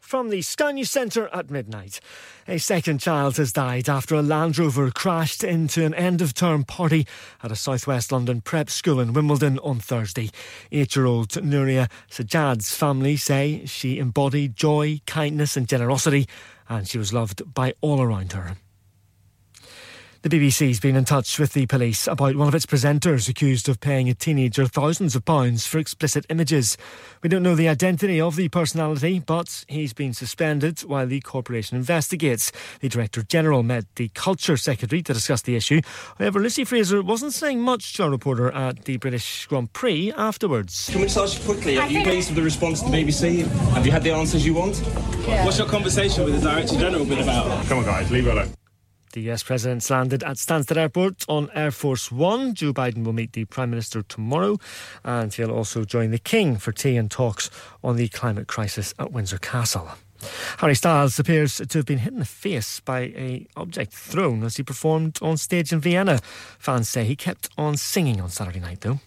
From the Sky News Centre at midnight. A second child has died after a Land Rover crashed into an end-of-term party at a southwest London prep school in Wimbledon on Thursday. 8-year-old Nuria Sajjad's family say she embodied joy, kindness and generosity, and she was loved by all around her. The BBC's been in touch with the police about one of its presenters accused of paying a teenager thousands of pounds for explicit images. We don't know the identity of the personality, but he's been suspended while the corporation investigates. The Director-General met the Culture Secretary to discuss the issue. However, Lucy Fraser wasn't saying much to our reporter at the British Grand Prix afterwards. Can we start quickly? Are you pleased with the response to the BBC? Have you had the answers you want? Yeah. What's your conversation with the Director-General been about? Come on, guys, leave it alone. The US President's landed at Stansted Airport on Air Force One. Joe Biden will meet the Prime Minister tomorrow, and he'll also join the King for tea and talks on the climate crisis at Windsor Castle. Harry Styles appears to have been hit in the face by an object thrown as he performed on stage in Vienna. Fans say he kept on singing on Saturday night, though.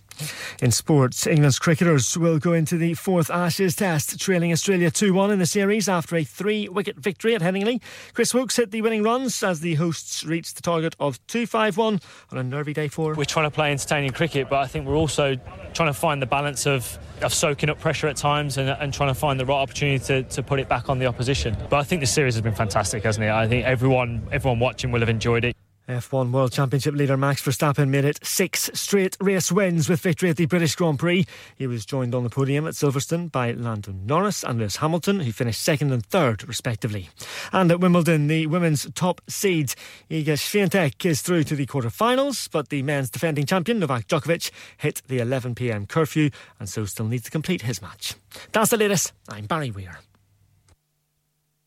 In sports, England's cricketers will go into the fourth Ashes test, trailing Australia 2-1 in the series after a 3-wicket victory at Headingley. Chris Wokes hit the winning runs as the hosts reached the target of 251 on a nervy day for... We're trying to play entertaining cricket, but I think we're also trying to find the balance of soaking up pressure at times and trying to find the right opportunity to put it back on the opposition. But I think this series has been fantastic, hasn't it? I think everyone watching will have enjoyed it. F1 World Championship leader Max Verstappen made it 6 straight race wins with victory at the British Grand Prix. He was joined on the podium at Silverstone by Lando Norris and Lewis Hamilton, who finished second and third, respectively. And at Wimbledon, the women's top seed Iga Swiatek is through to the quarterfinals, but the men's defending champion Novak Djokovic hit the 11 p.m. curfew and so still needs to complete his match. That's the latest. I'm Barry Weir.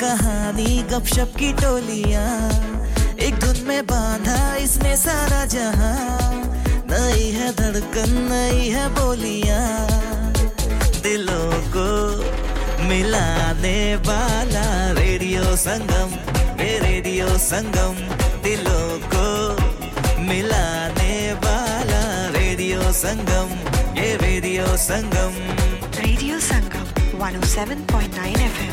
कहानी गपशप की टोलियां एक धुन में बांधा इसने सारा जहां नई है धड़कन नई है बोलियां दिलों को मिलाने वाला रेडियो संगम दिलों को मिलाने वाला रेडियो संगम 107.9 FM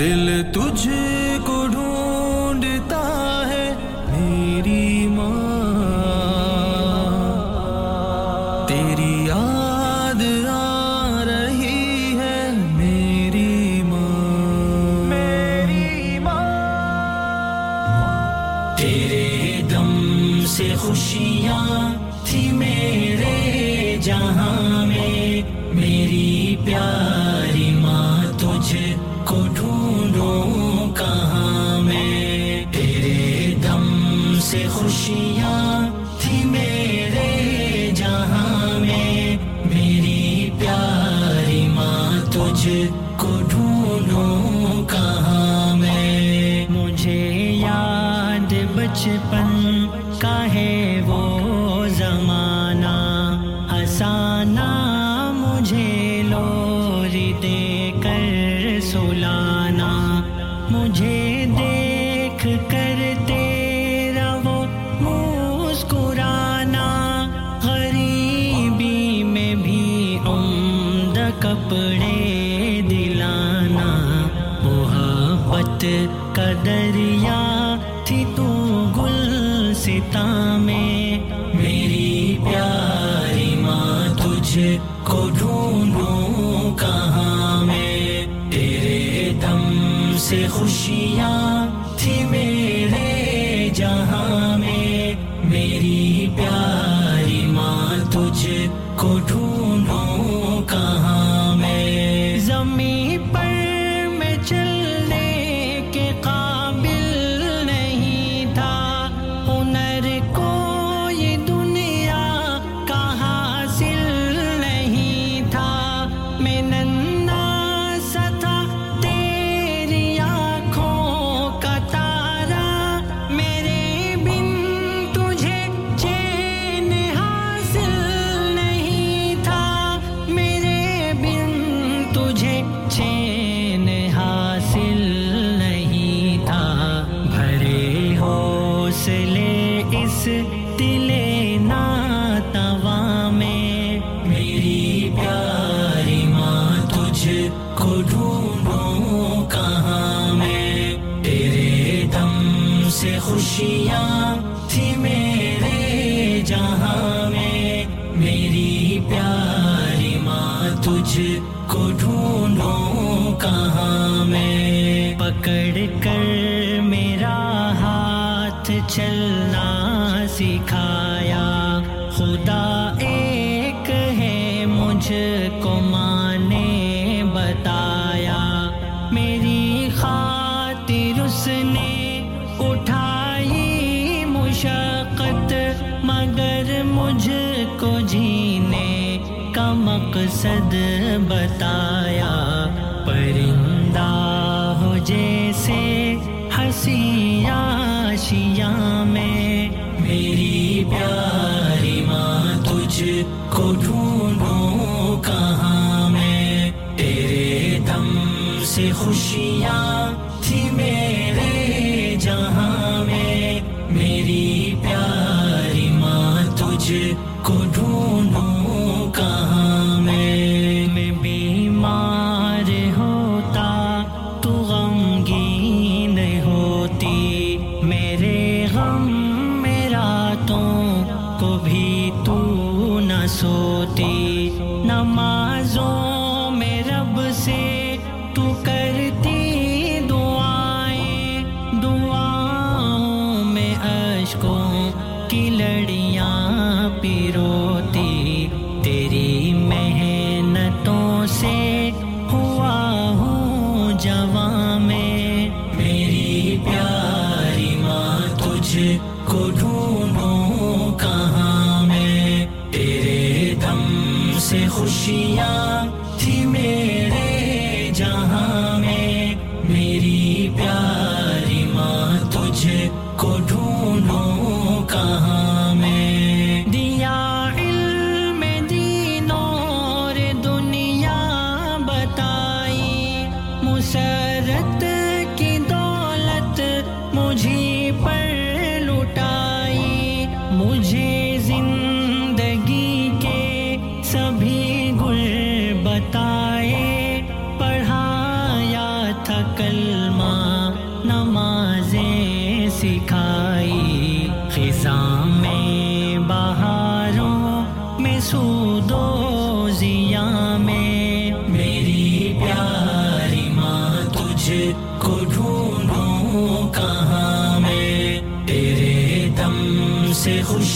कल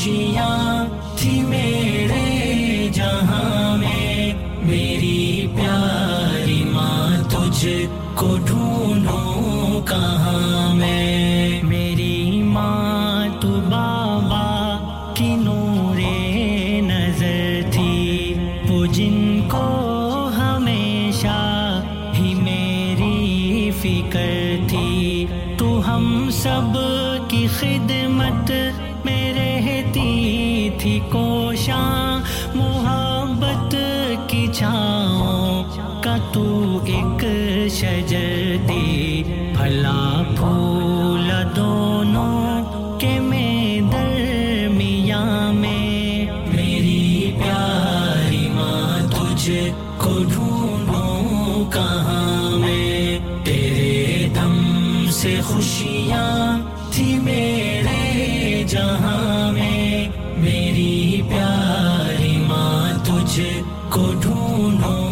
खुशियां थी मेरे जहां में मेरी प्यारी मां तुझको ढूंढूं कहां मैं मेरी मां तू बाबा की नूरे नजर थी वो जिनको हमेशा ही मेरी फिक्र थी तू हम सब की खिदमत में रहती थी कोशा मोहब्बत की छाओं का तू एक शजर थी फला फूला दोनों के में दरमियां में मेरी प्यारी मां तुझको ढूंढूं कहां मैं तेरे दम से खुशियां थी मेरे जहां में मेरी प्यारी मां तुझको ढूंढूं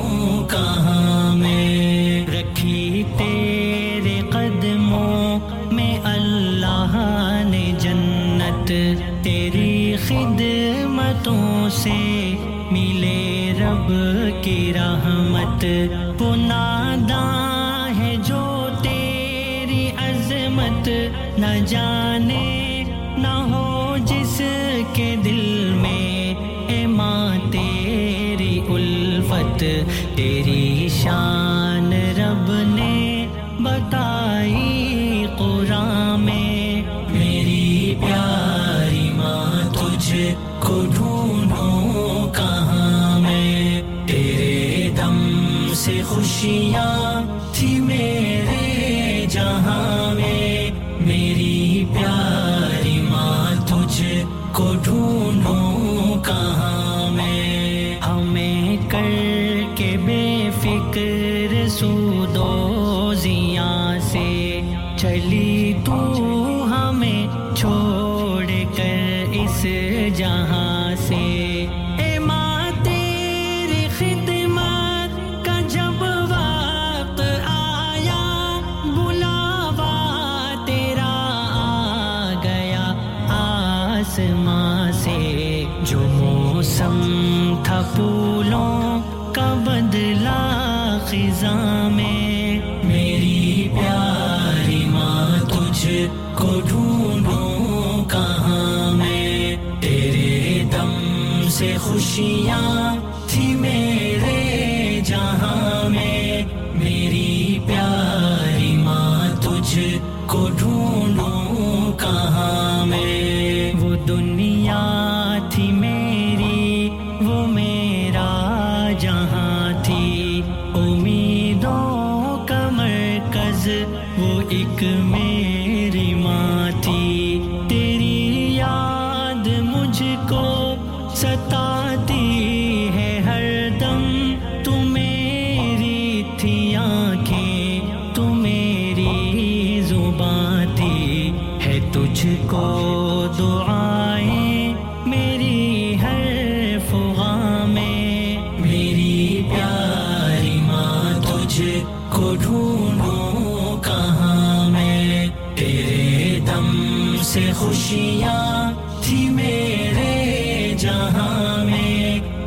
कहां मैं रखी तेरे कदमों में अल्लाह ने जन्नत तेरी खिदमतों से मिले रब की रहमत वो नादा है जो तेरी अज़मत न जाने न हो जिसके दिल में ए मां तेरी उल्फत तेरी शान रब ने बताई कुरान में मेरी प्यारी मां तुझको ढूंढूं कहां मैं तेरे दम से खुशियां थी मेरे जहां में मेरी प्यारी मां तुझको ढूंढूं कहां मैं हमें करके बेफिक्र सूदोजियां से चली तू हमें छोड़कर इस जहां से ए मां तेरी खिदमत का जब वक्त आया बुलावा तेरा आ गया आसमां से जो मौसम था फूलों का बदला खिज़ा में मेरी प्यारी मां तुझको ढूंढूं कहां मैं तेरे दम से खुशियां थी मेरे जहां में मेरी प्यारी मां तुझको ढूंढूं कहां मैं वो दुनिया थी मेरी वो मेरा जहां थी उम्मीदों का मरकज वो एक मेरी मां थी तेरी याद मुझको सताती है हर दम तू मेरी थी आंखें तू मेरी जुबां थी है तुझको दुआएं मेरी हर फुगा में मेरी प्यारी मां तुझको ढूंढूं कहां मैं तेरे दम से खुशियां थी मेरे जहां में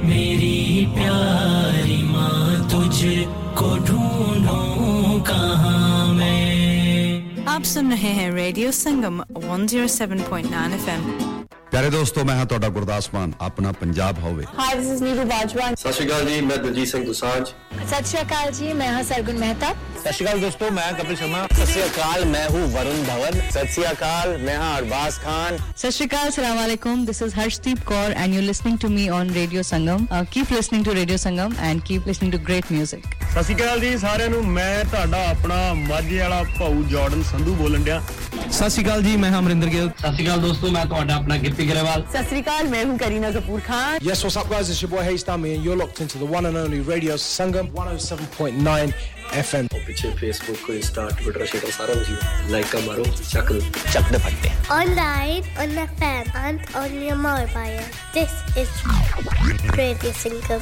मेरी प्यारी मां तुझको ढूंढूं कहां मैं आप सुन रहे हैं रेडियो संगम 107.9 FM प्यारे दोस्तों मैं हां ਤੁਹਾਡਾ ਗੁਰਦਾਸ ਮਾਨ ਆਪਣਾ ਪੰਜਾਬ ਹੋਵੇ hi this is Neeru Bajwa ਸਤਿ ਸ਼੍ਰੀ ਅਕਾਲ ਜੀ ਮੈਂ ਦਲਜੀਤ ਸਿੰਘ ਦੁਸਾਂਝ ਸਤਿ ਸ਼੍ਰੀ ਅਕਾਲ ਜੀ ਮੈਂ ਹਾਂ ਸਰਗੁਣ ਮਹਿਤਾ ਸਤਿ ਸ਼੍ਰੀ ਅਕਾਲ ਦੋਸਤੋ ਮੈਂ ਕਪਿਲ ਸ਼ਰਮਾ ਸਤਿ ਸ਼੍ਰੀ ਅਕਾਲ ਮੈਂ ਹੂੰ ਵਰੁਣ ਧਵਨ ਸਤਿ ਸ਼੍ਰੀ ਅਕਾਲ ਮੈਂ ਹਾਂ ਅਰਬਾਜ਼ ਖਾਨ ਸਤਿ ਸ਼੍ਰੀ ਅਕਾਲ ਸਲਾਮ ਅਲੈਕੁਮ this is Harshdeep Kaur and you listening to me on radio Sangam keep listening to radio Sangam and keep listening to great 뮤직 ਸਤਿ ਸ਼੍ਰੀ ਅਕਾਲ ਜੀ ਸਾਰਿਆਂ ਨੂੰ ਮੈਂ ਤੁਹਾਡਾ ਆਪਣਾ ਮਾਝੇ ਵਾਲਾ ਭਾਊ ਜਾਰਡਨ ਸੰਧੂ ਬੋਲਣ ਡਿਆ ਸਤਿ ਸ਼੍ਰੀ ਅਕਾਲ ਜੀ ਮੈਂ ਹਾਂ ਅਮਰਿੰਦਰ ਗਿੱਲ ਸਤਿ ਸ਼੍ਰੀ ਅਕਾਲ ਦੋਸਤੋ ਮੈਂ ਤੁਹਾਡਾ ਆਪਣਾ ਗਿੱਪੀ ਗਰੇਵਾਲ ਸਤਿ ਸ਼੍ਰੀ ਅਕਾਲ ਮੈਂ ਹਾਂ Kareena Kapoor Khan yes what's up guys it's your boy ਹੇਸਟਾਮੀ and you are locked into the one and only radio Sangam 107.9 FM ਪਿੱਛੇ ਫੇਸਬੁੱਕ ਇੰਸਟਾ ਟਵਿੱਟਰ ਸ਼ੇਅਰ ਸਾਰਾ ਕੁਝ ਲਾਈਕ ਮਾਰੋ ਚੱਕ ਦੇ ਫੱਟੇ online on the fan and on your mobile this is radio ਸੰਗਮ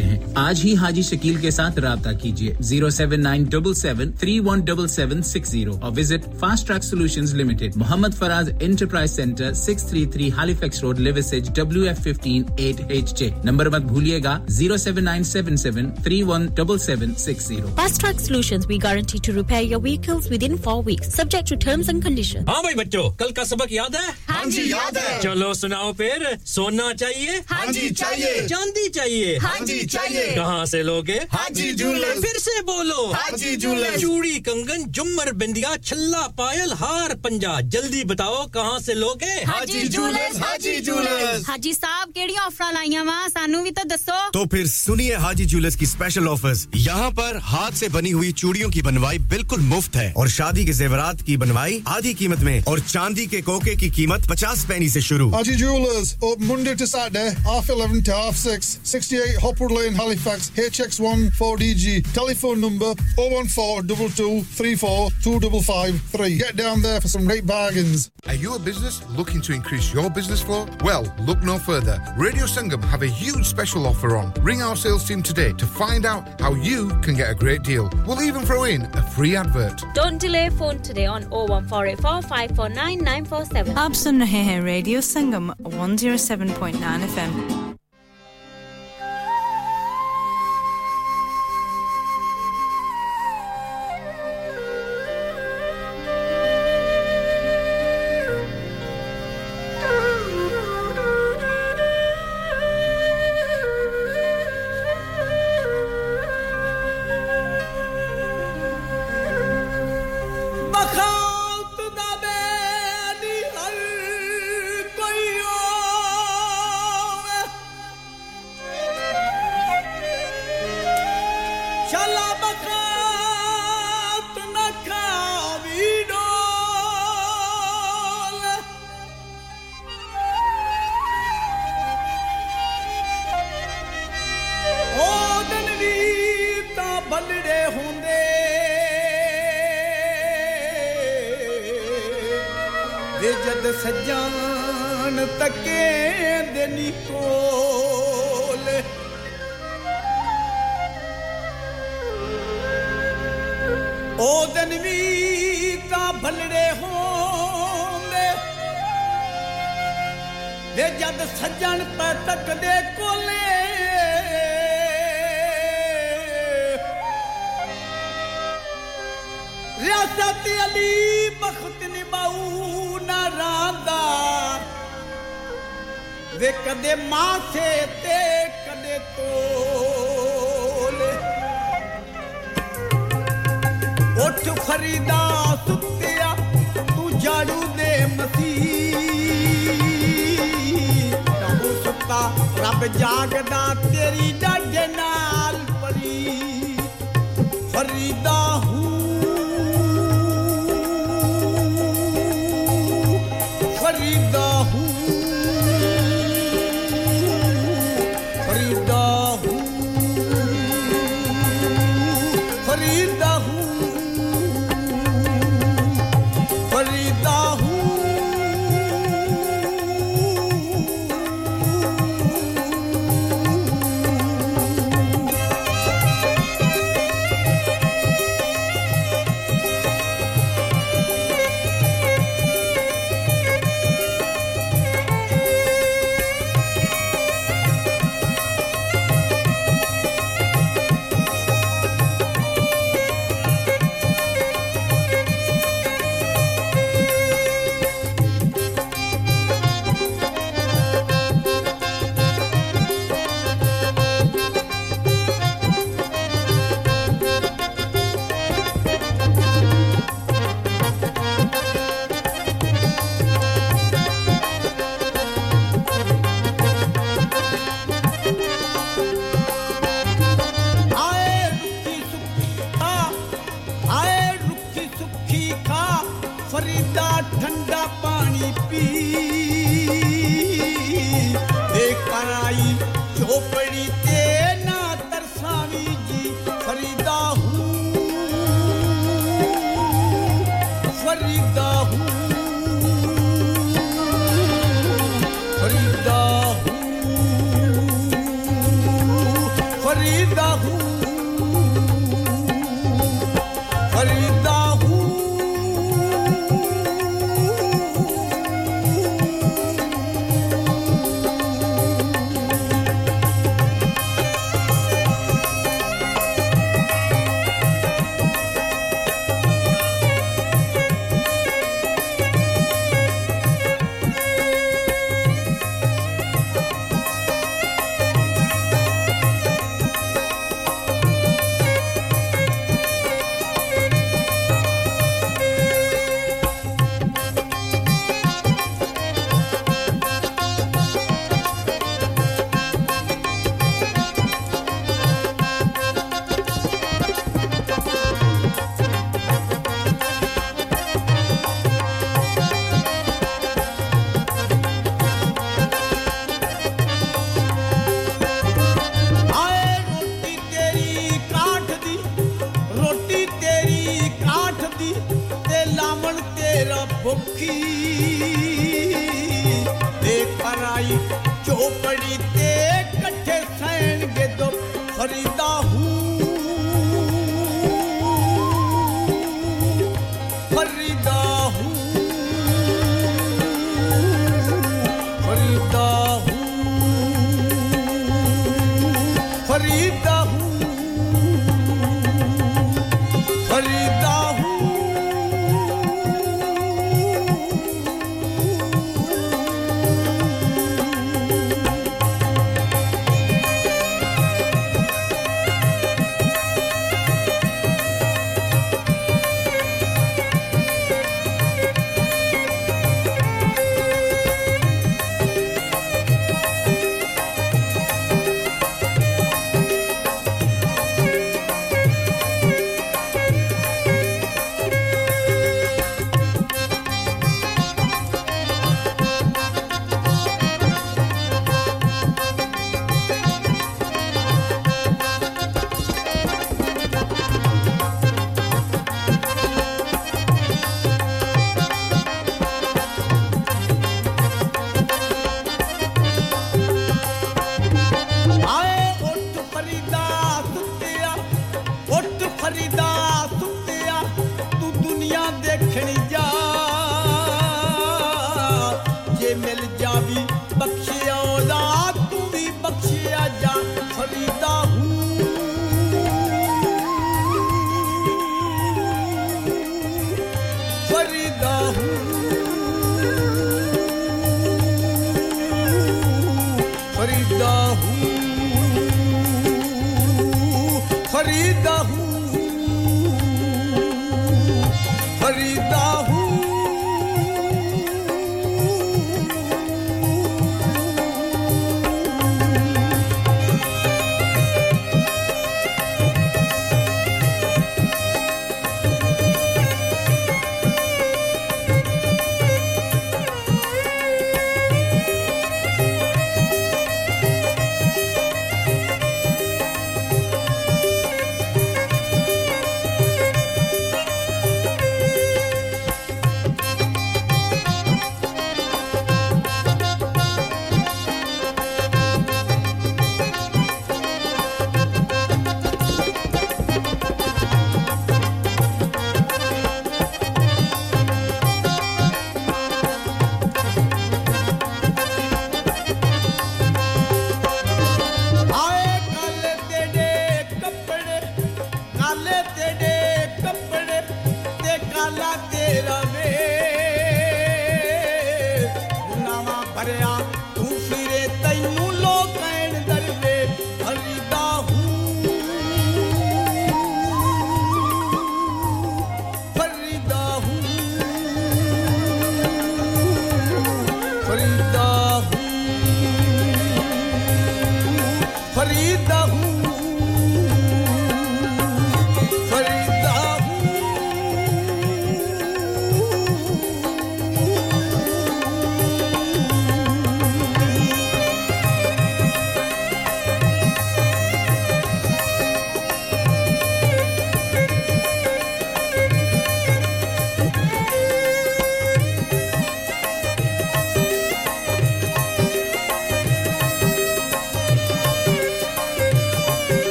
हैं आज ही हाजी शकील के साथ राबता कीजिए 07977317760 और visit fast track solutions limited Mohammad Faraz enterprise centre 633 Halifax road Liversedge WF15 8HJ number मत भूलिएगा 07977317760 fast track solutions we guarantee to repair your vehicles within 4 weeks subject to terms and conditions हां भाई बच्चों कल का सबक याद है हां जी याद है चलो सुनाओ फिर सोना चाहिए हां जी चाहिए चांदी चाहिए हां जी चाहिए कहां से लोगे हाजी जूलर्स फिर से बोलो हाजी जूलर्स चूड़ी कंगन झुमर बिंदिया छल्ला पायल हार पंजा जल्दी बताओ कहां से लोगे हाजी जूलर्स हाजी जूलर्स हाजी साहब केडी ऑफर लाईया वा सानू भी तो दसो तो फिर सुनिए हाजी जूलर्स की स्पेशल ऑफर्स यहां पर हाथ से बनी हुई चूड़ियों की बनवाई बिल्कुल मुफ्त है और शादी के जेवरात की बनवाई आधी कीमत में और चांदी के कोके की कीमत 50 पैसे से शुरू Haji jewellers open Monday to Saturday 11:30 to 6:30 68 Hopwood Lane Halifax HX1 4DG telephone number 01422 34 2553 get down there for some great bargains Are you a business looking to increase your business flow? Well, look no further. Radio Sangam have a huge special offer on. Ring our sales team today to find out how you can get a great deal. We'll even throw in a free advert. Don't delay phone today on 01484 549947. Aap sun rahe hain Radio Sangam 107.9 FM.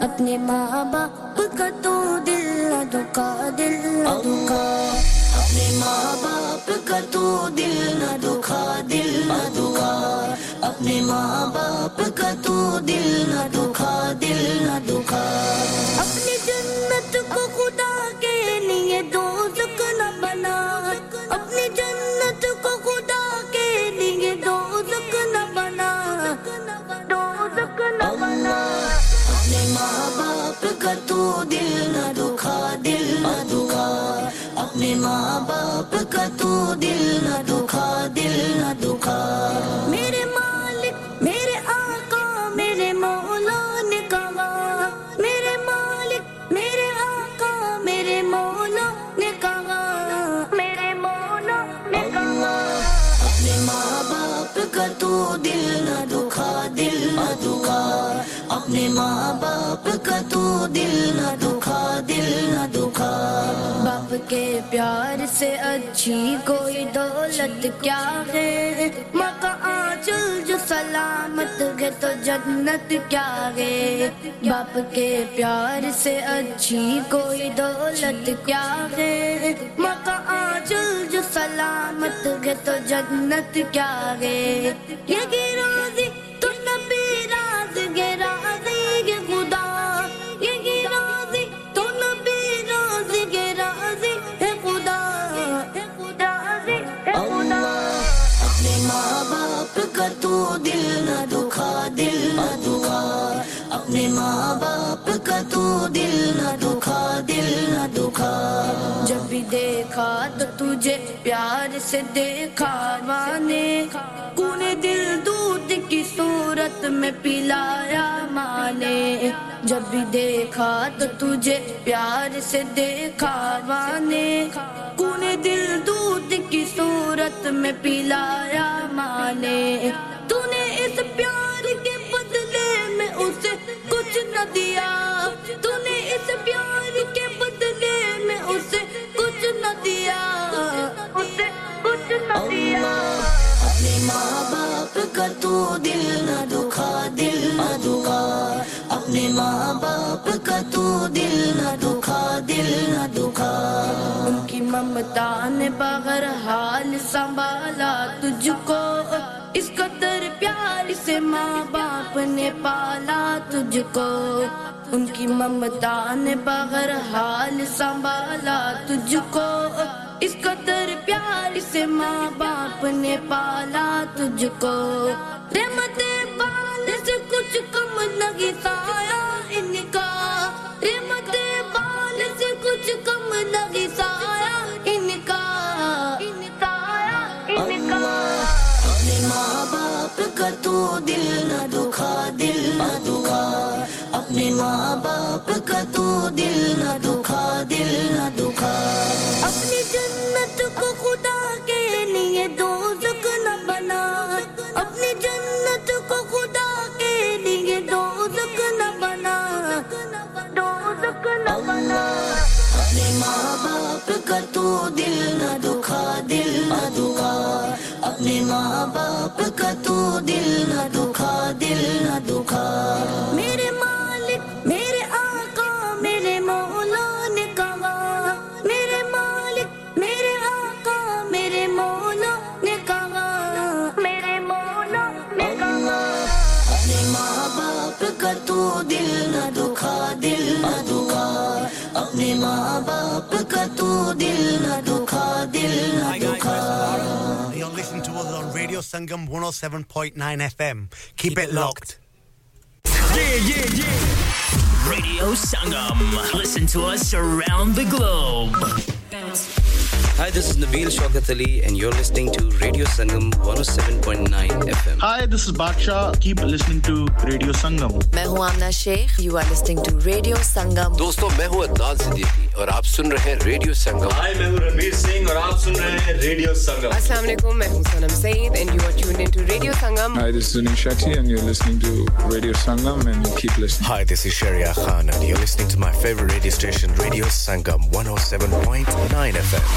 अपने माँ बाप का तो दिल ना दुखा दिल ना दुखा अपने माँ बाप का तो दिल ना दुखा दिल ना दुखा अपने माँ बाप का तो दिल ना दुखा दिल ना दुखा अपनी जन्नत को खुदा के लिए दोज़ख ना बना अपनी जन्नत को खुदा के लिए दोज़ख ना बना दोज़ख ना बना का तू दिल ना दुखा दिल ना दुखा अपने माँ बाप का तू दिल ना दुखा दिल ना दुखा मेरे मालिक मेरे आका मेरे मौला ने कहा मेरे मालिक मेरे आका मेरे मौला ने कहा मेरे मौला ने कहा अपने माँ बाप का तू दिल ना दुखा दिल ना दुखा अपने माँ बाप का तू दिल ना दुखा बाप के प्यार से अच्छी कोई दौलत क्या है माँ का आंचल जो सलामत है तो जन्नत क्या है बाप के प्यार से अच्छी कोई दौलत क्या है माँ का आंचल जो सलामत है तो जन्नत क्या है ये गिराजी तो नबी राज गिरा अपने माँ बाप का तू दिल ना दुखा जब भी देखा तो तुझे प्यार से देखा माने कूने दिल दूध की सूरत में पिलाया माने जब भी देखा तो तुझे प्यार से देखा माने कूने दिल दूध की सूरत में पिलाया माने तूने इस प्यार के बदले में उसे कुछ न दिया तूने इस प्यार के बदले में उसे कुछ न दिया अपने माँ बाप का तू दिल ना दुखा अपने माँ बाप का तू दिल ना दुखा उनकी ममता ने बहरहाल संभाला तुझको इस कदर प्यार से माँ बाप ने पाला तुझको उनकी ममता ने बहरहाल संभाला तुझको इस कदर प्यार से माँ बाप ने पाला तुझको रहमते बाल से कुछ कम नहीं साया इनका रहमते बाल से कुछ कम नहीं साया इनका अपने माँ बाप का तू दिल ना दुखा अपने माँ बाप का तू दिल ना दुखा अपनी जन्नत को खुदा के लिए दोज़ख न बना अपनी जन्नत को खुदा के लिए दोज़ख न बना अपने माँ बाप का तू दिल ना दुखा अपने माँ बाप का तू दिल ना दुखा मेरे मालिक मेरे आका मेरे मौला अपने माँ बाप का तू दिल ना दुखा You're listening to us on Radio Sangam 107.9 FM. Keep it locked. Yeah. Radio Sangam. Listen to us around the globe. Bounce. Hi, this is Nabeel Shaukat Ali, and you're listening to Radio Sangam 107.9 FM. Hi, this is Baksha. Keep listening to Radio Sangam. मैं हूँ Amna Sheikh. You are listening to Radio Sangam. दोस्तों, मैं हूँ अदनान सिद्दीकी और आप सुन रहे हैं Radio Sangam. Hi, मैं हूँ रणवीर सिंह और आप सुन रहे हैं Radio Sangam. अस्सलाम वालेकुम, मैं हूँ सनम Saeed, and you are tuned into Radio Sangam. Hi, this is Zunin Shetty, and you're listening to Radio Sangam, and keep listening. Hi, this is Sharia Khan, and you're listening to my favorite radio station, Radio Sangam 107.9 FM.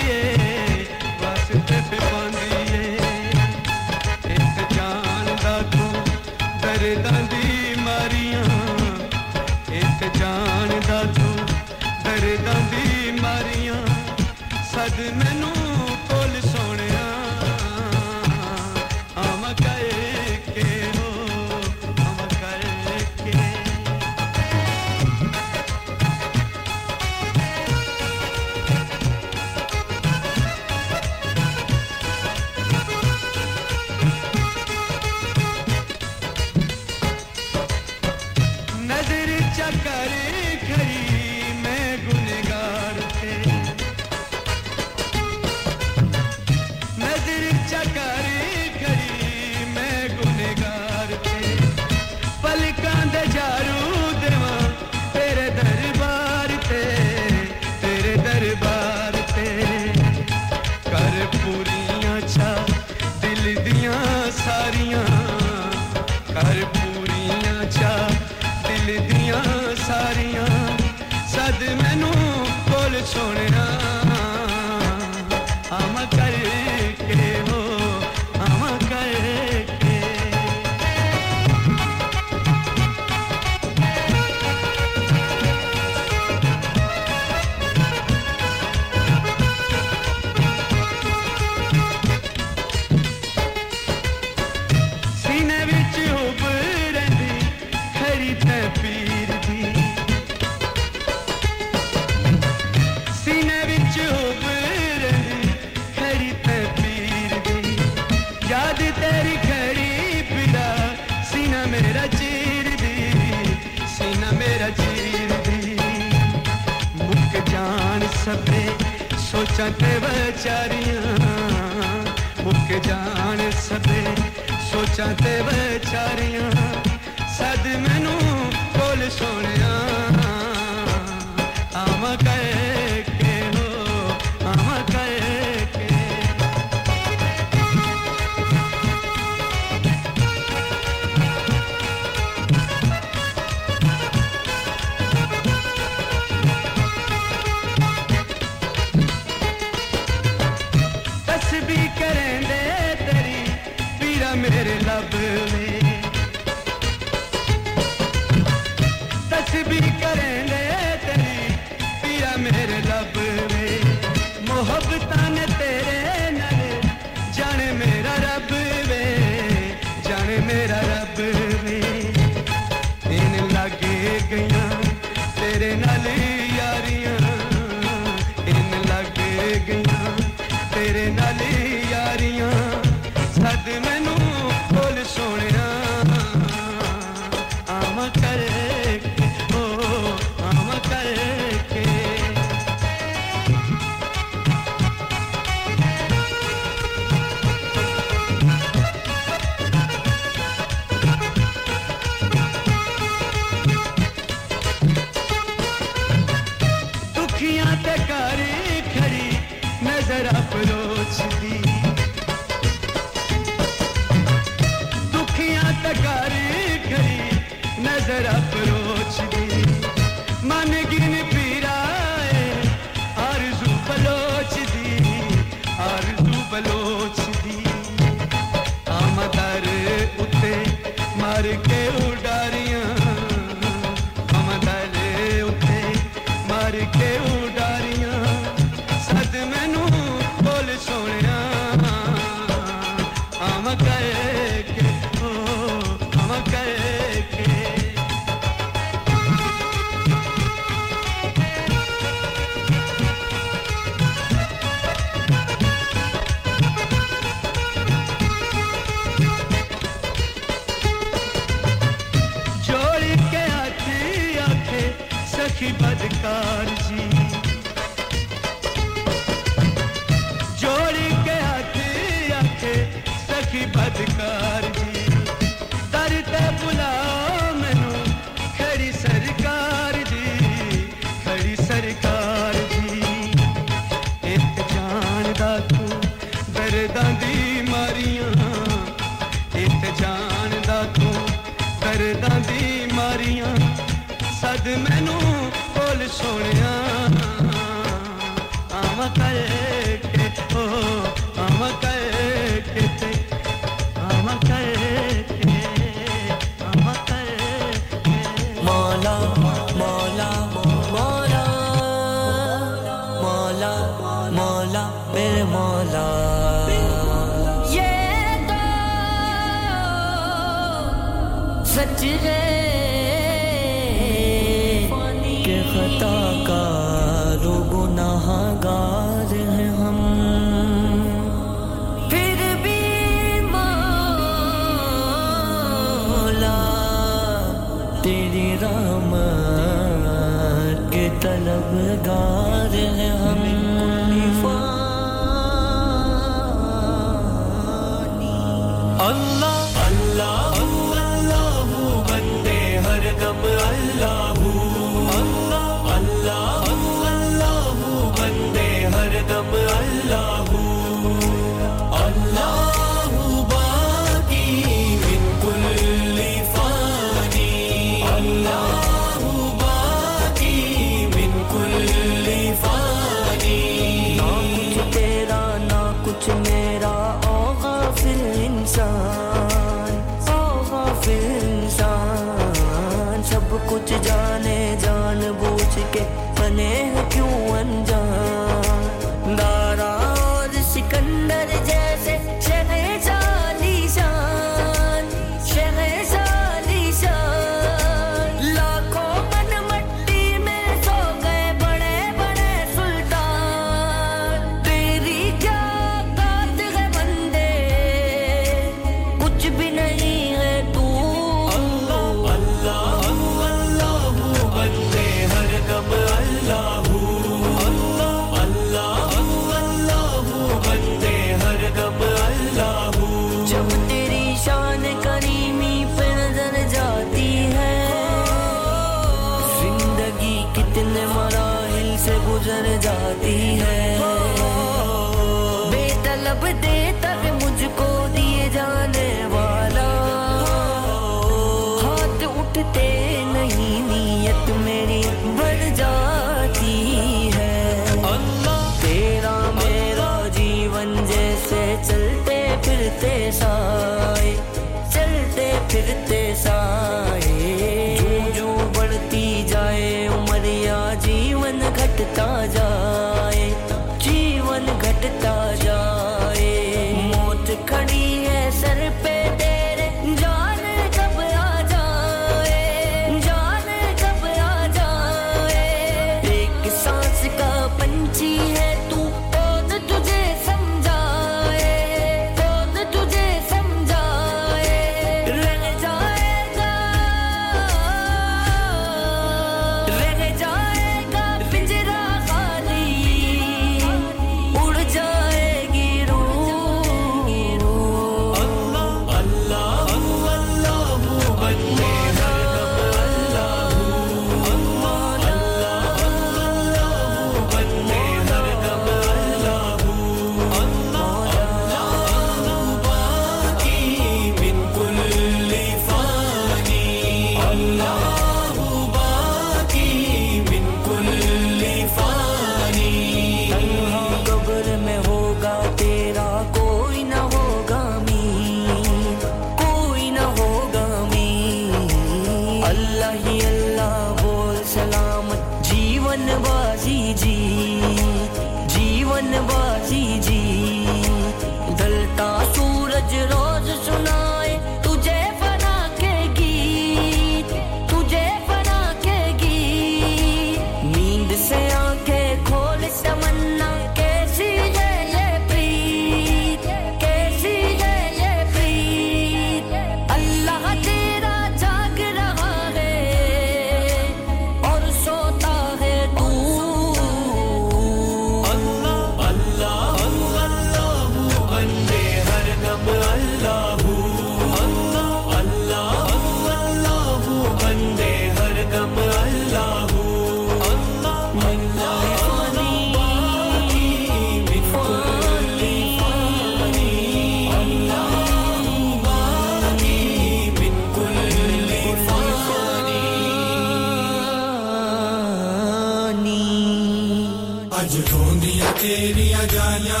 तेरिया जाना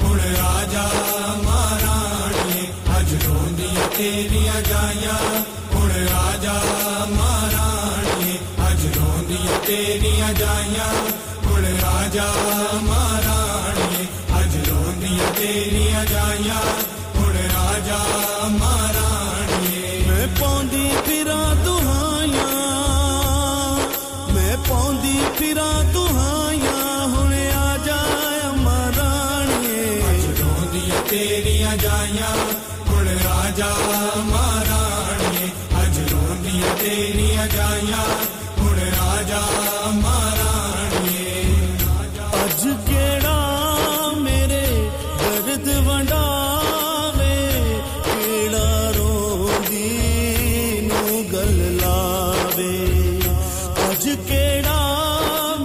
हुण राजा महाराणी अज रोंदिया तेरिया जाना हुण राजा महाराणी अज रोंदिया तेरिया जाना हुण राजा महाराणी अज रोंदिया तेरिया जाना हुण राजा महाराणी मैं पौंदी फिरा दुहाया मैं पौंदी फिरा दुहाया तेरियां जाया हुण राजा महाराणी अज रोंदियां तेरियां जाया हुण राजा महाराणी अज केड़ा मेरे दर्द वंडावे केड़ा रोंदी नू गल लावे अज केड़ा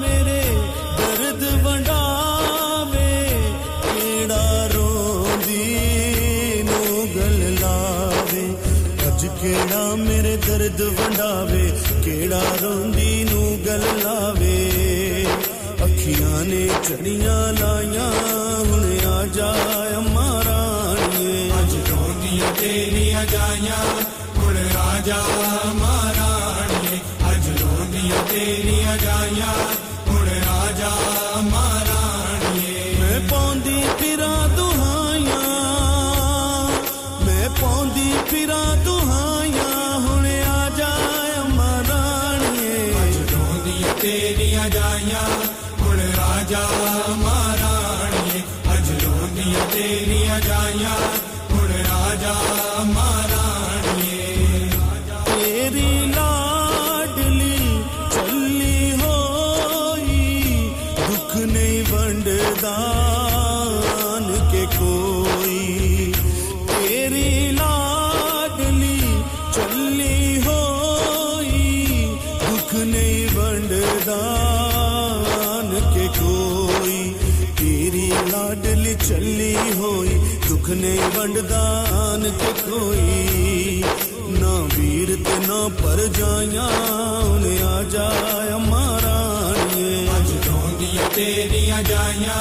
मेरे दर्द वंडावे केड़ा केड़ा मेरे दर्द वंडावे केड़ा रोंदी नू गल लावे अखियां ने चढ़ियां लाइयां हुण आ जा अम्मा राणी अज रोंदियां तेरियां जाइयां हुण आ जा अम्मा राणी अज रोंदियां तेरियां जाइयां हुण आ जा अम्मा राणी मैं पौंदी फिरा दुहाइयां मैं पौंदी फिरा तेरिया जाया हुण राजा महाराणी अज रोंदिया तेरिया जाया हुण राजा महाराणी तेरी लाडली चली होई दुख नहीं वंडदा आन के कोई तेरी लाडली चली होई दुख नहीं दान के कोई तेरी लाडली चली होई दुख ने वंडदान के कोई ना वीर ते ना पर जाया हुणे आ जाया महाराणी अज रोंदिया तेरिया जाया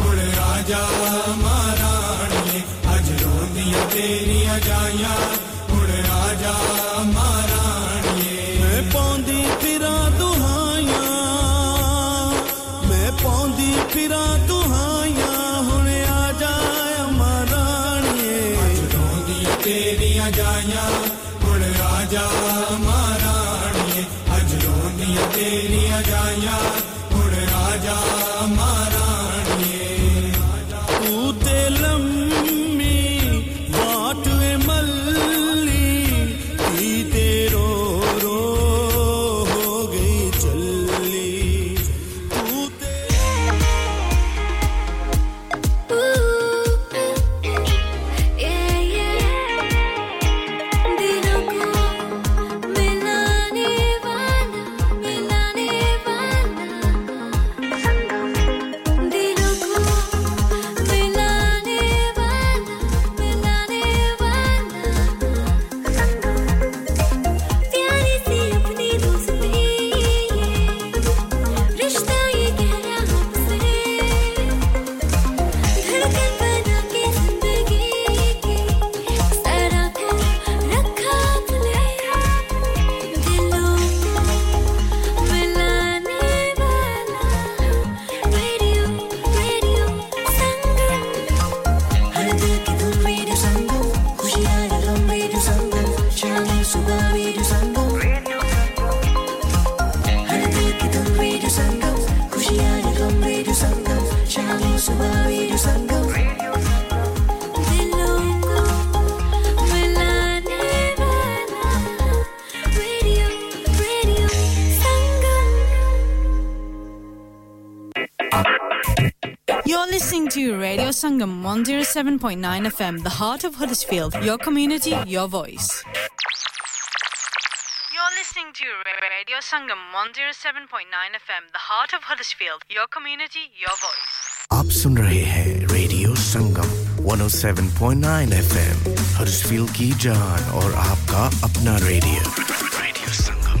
हुण राजा महाराणी अज रोंदिया तेरिया जाया हुण राजा महाराणी मैं पौंदी फिरा पौंदी फिरा दुहाया हुण आ जाया महाराणी अज रोंदिया तेरिया जाया हुण आ जा महाराणी अज रोंदिया तेरिया जाया हुण आ जा महाराणी तू ते लम्मी वाट मल्ली ती ते रो रो हो गई चली Sangam 107.9 FM, the heart of Huddersfield. Your community, your voice. You're listening to Radio Sangam 107.9 FM, the heart of Huddersfield. Your community, your voice. आप सुन रहे हैं Radio Sangam 107.9 FM, Huddersfield की जान और आपका अपना radio. Radio Sangam.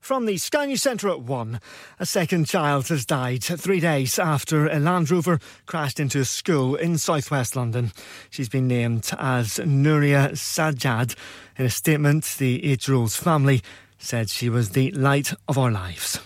From the Sky News Centre at 1, a second child has died 3 days after a Land Rover crashed into a school in southwest London. She's been named as Nuria Sajjad. In a statement, the 8-year-old's family said she was the light of our lives.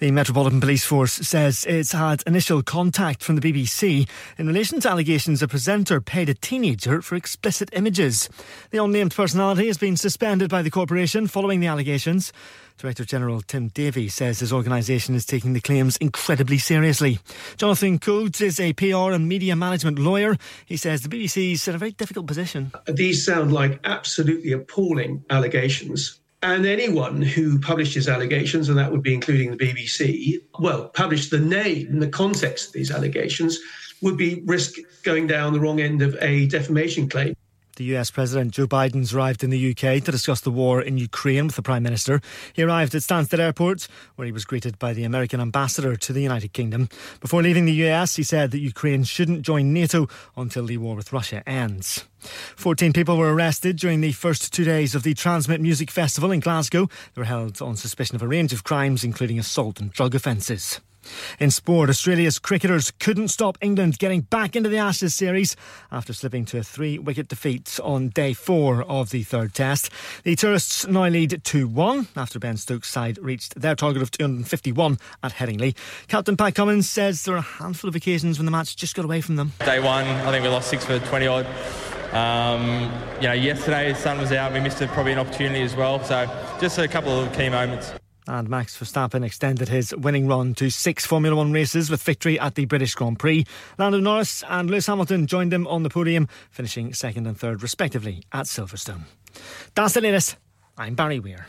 The Metropolitan Police Force says it's had initial contact from the BBC in relation to allegations a presenter paid a teenager for explicit images. The unnamed personality has been suspended by the corporation following the allegations. Director General Tim Davey says his organisation is taking the claims incredibly seriously. Jonathan Coates is a PR and media management lawyer. He says the BBC's in a very difficult position. These sound like absolutely appalling allegations. And anyone who publishes allegations, and that would be including the BBC, well, published the name and the context of these allegations, would be risk going down the wrong end of a defamation claim. The US President Joe Biden's arrived in the UK to discuss the war in Ukraine with the Prime Minister. He arrived at Stansted Airport, where he was greeted by the American ambassador to the United Kingdom. Before leaving the US, he said that Ukraine shouldn't join NATO until the war with Russia ends. 14 people were arrested during the first 2 days of the Transmit Music Festival in Glasgow. They were held on suspicion of a range of crimes, including assault and drug offences. In sport, Australia's cricketers couldn't stop England getting back into the Ashes series after slipping to a 3-wicket defeat on day 4 of the third test. The tourists now lead 2-1 after Ben Stokes' side reached their target of 251 at Headingley. Captain Pat Cummins says there are a handful of occasions when the match just got away from them. Day 1, I think we lost 6 for 20 odd. Yesterday the sun was out, we missed probably an opportunity as well, so just a couple of key moments. And Max Verstappen extended his winning run to 6 Formula One races with victory at the British Grand Prix. Lando Norris and Lewis Hamilton joined him on the podium, finishing second and third respectively at Silverstone. That's the latest. I'm Barry Weir.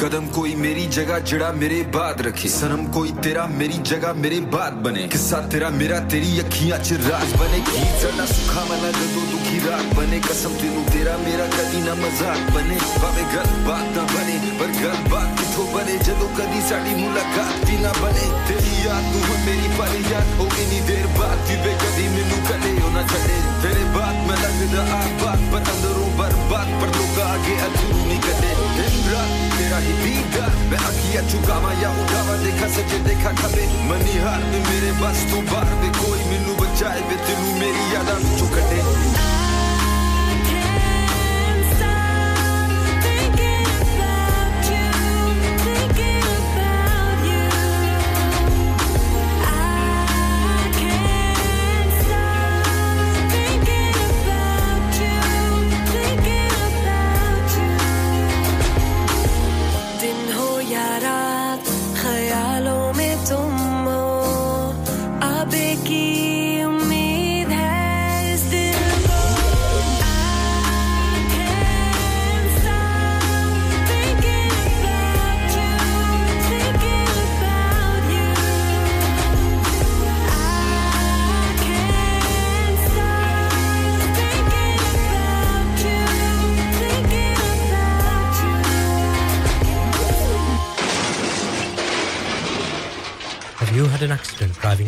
कदम कोई मेरी जगह जड़ा मेरे बाद रखे सनम कोई तेरा मेरी जगह मेरे बाद बने किस्सा तेरा मेरा तेरी अखियां च राज बने की जड़ा सुखा मना दो दुखी रात बने कसम तेनू तेरा मेरा कदी ना मजाक बने भावे गलत बात ना बने पर गलत बात किथों बने वाले जदों कदी साड़ी मुलाकात भी ना बने तेरी याद तू है मेरी पारी याद हो इनी देर बाद भी वे कदी मिलू कले हो ना चले तेरे बात में लगदा आग बात पर अंदरों बर्बाद पर लोग आगे अधूरू निकले दिन रात तेरा ही बीता मैं अखियां चुकावा या उठावा देखा सके देखा खबे मनी हार में मेरे बस तू बार में कोई मिलू बचाए वे दिलू मेरी यादां चुकटे An accident driving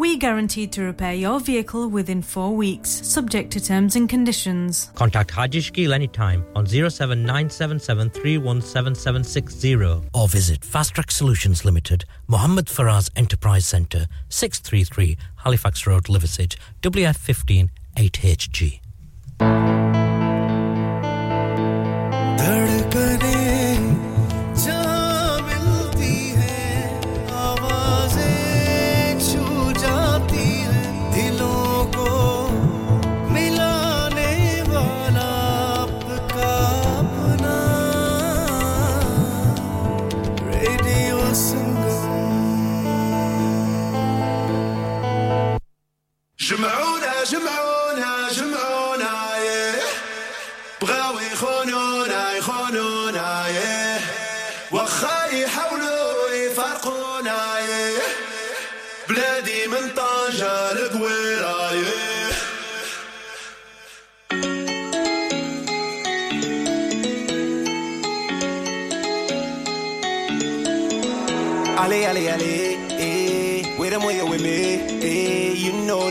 We guaranteed to repair your vehicle within 4 weeks, subject to terms and conditions. Contact Haji Shakil anytime on 07977317760 or visit Fast Track Solutions Limited, Mohammed Faraz Enterprise Centre, 633 Halifax Road, Liversedge, WF15 8HG.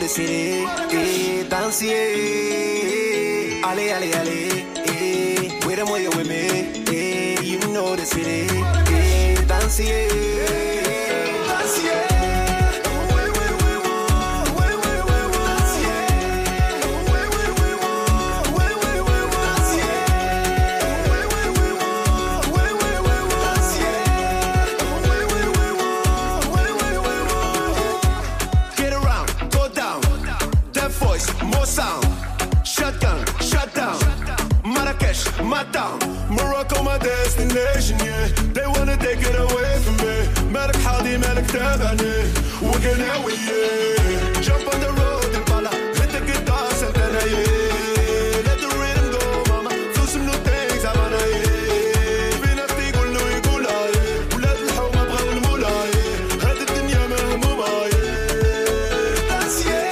City, dance, yeah. Alley, alley, alley, eh. Wait a minute with me, eh. You know the city, eh. Dance, yeah. Down. Morocco, my destination, yeah. They wanna take it away from me. Malik Hadi, Malik Tabani. We're gonna win, yeah. Jump on the road, the bala. Let the guitar, Santana, yeah. Let the rhythm go, mama. Do some new things, I wanna, yeah. Been a big old Louis Gula, yeah. Let the home, my brother, Mula, yeah. Had it in your man, Muma, yeah. That's yeah.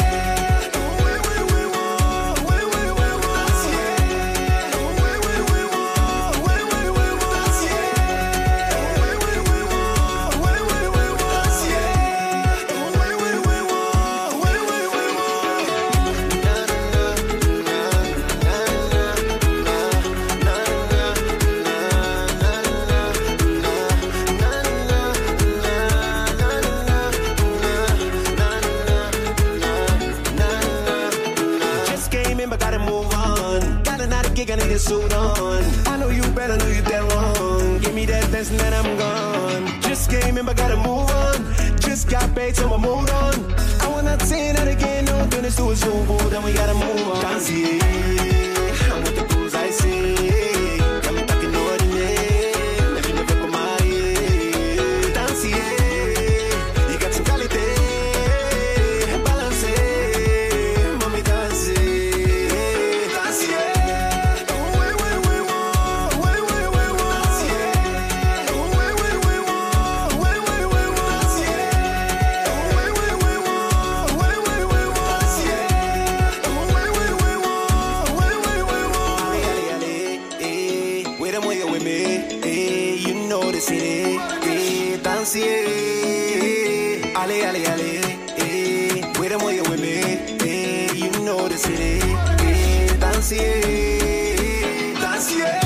Suit on. I know you better, know you that wrong. Give me that dance and then I'm gone. Just came in, but gotta move on. Just got paid, so I moved on. I will not say that again. No, then it's too a so cool, then we gotta move on. Dance, yeah. I'm with the booze, I see. Dance, yeah. You got some quality. Balance, Ali, Ali, Ali, eh. Wait a minute with me, eh. You know the city, eh. Dance, yeah, dance, yeah.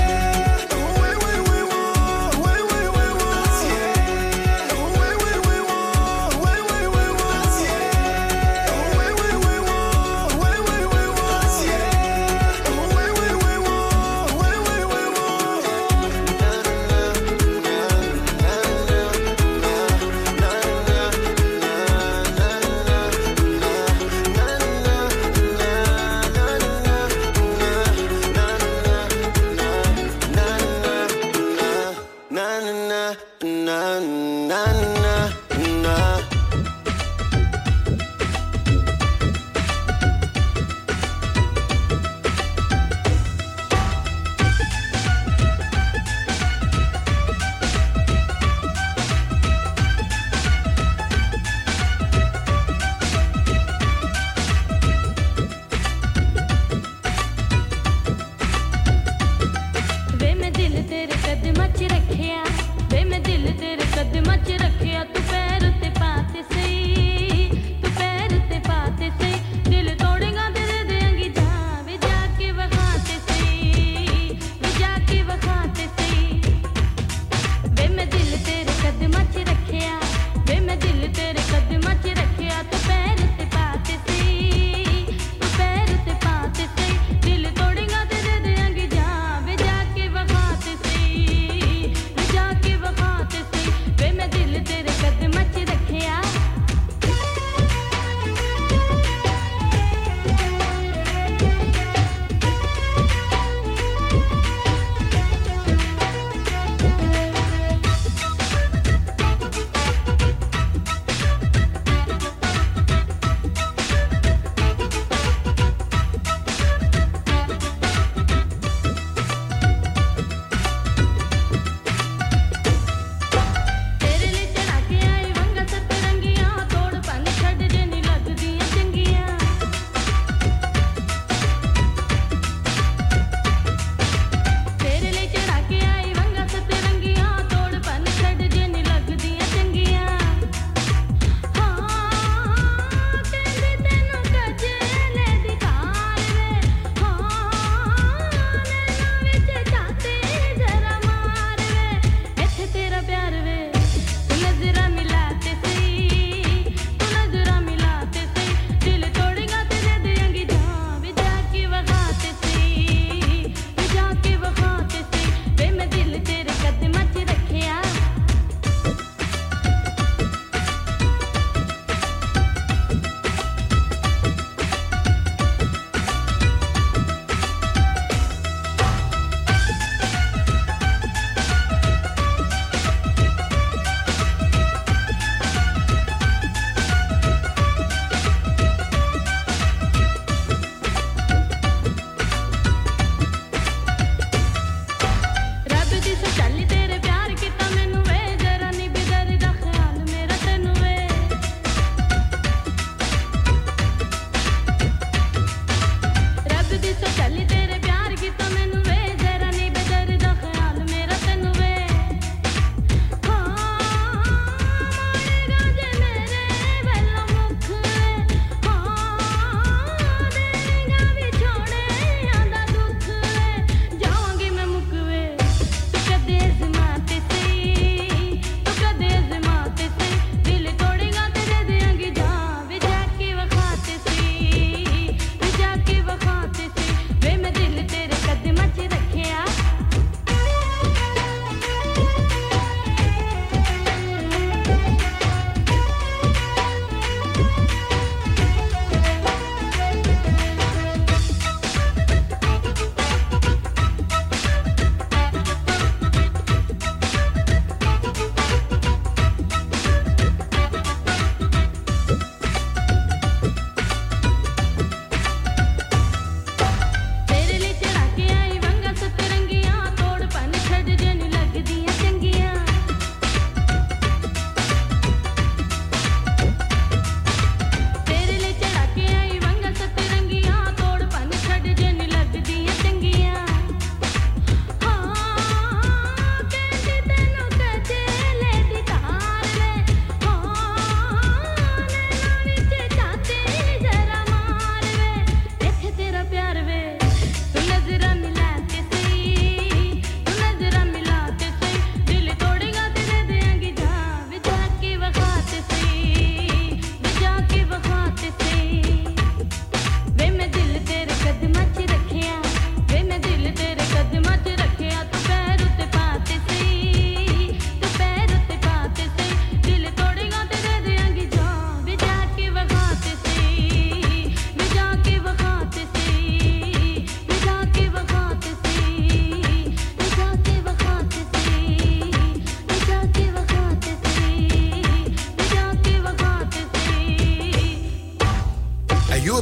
your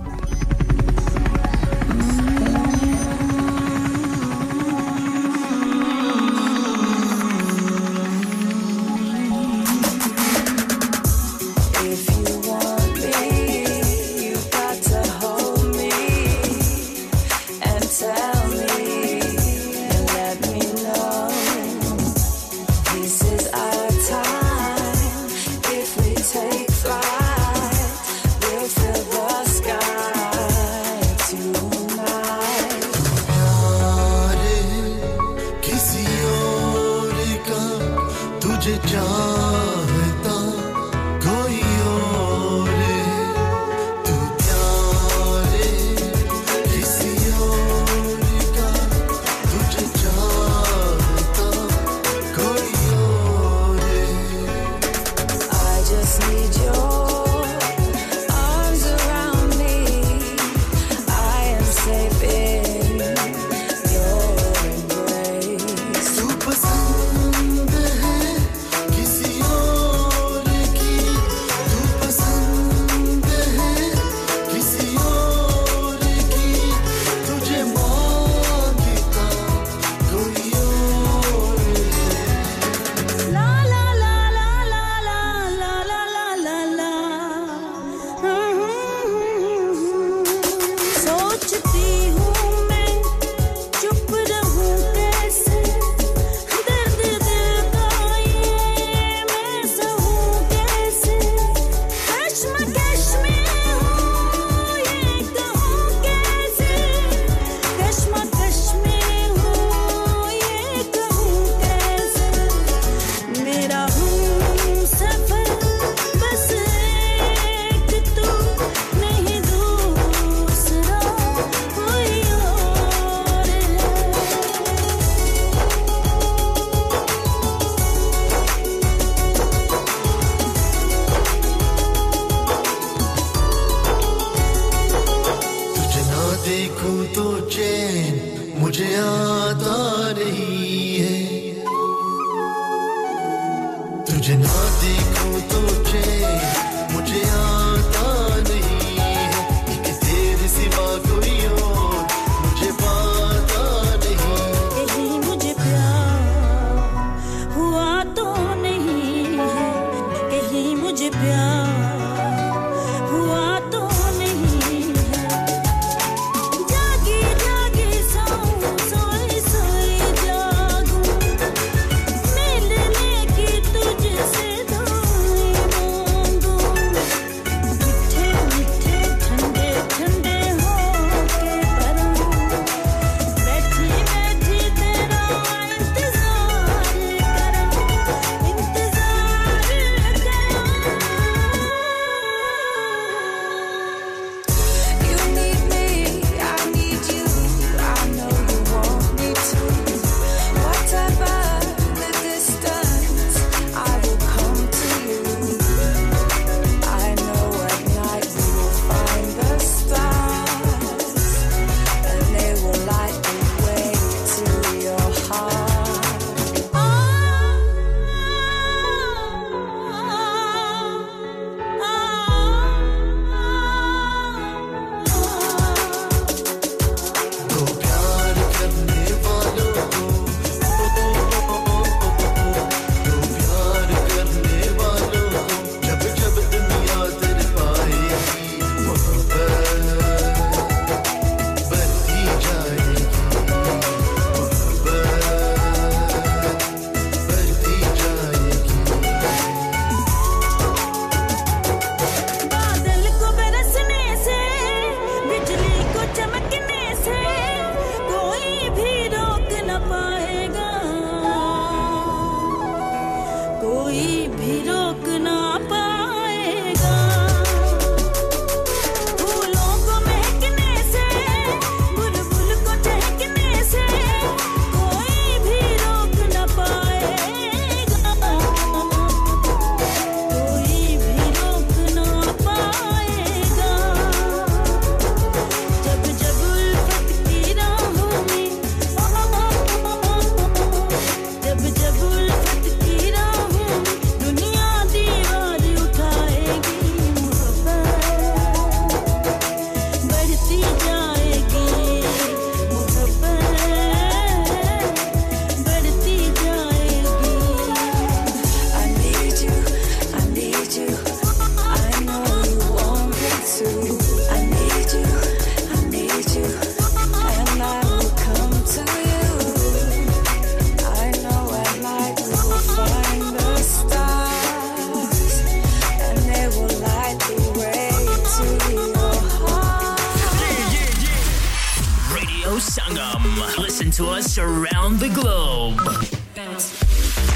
listen to us around the globe.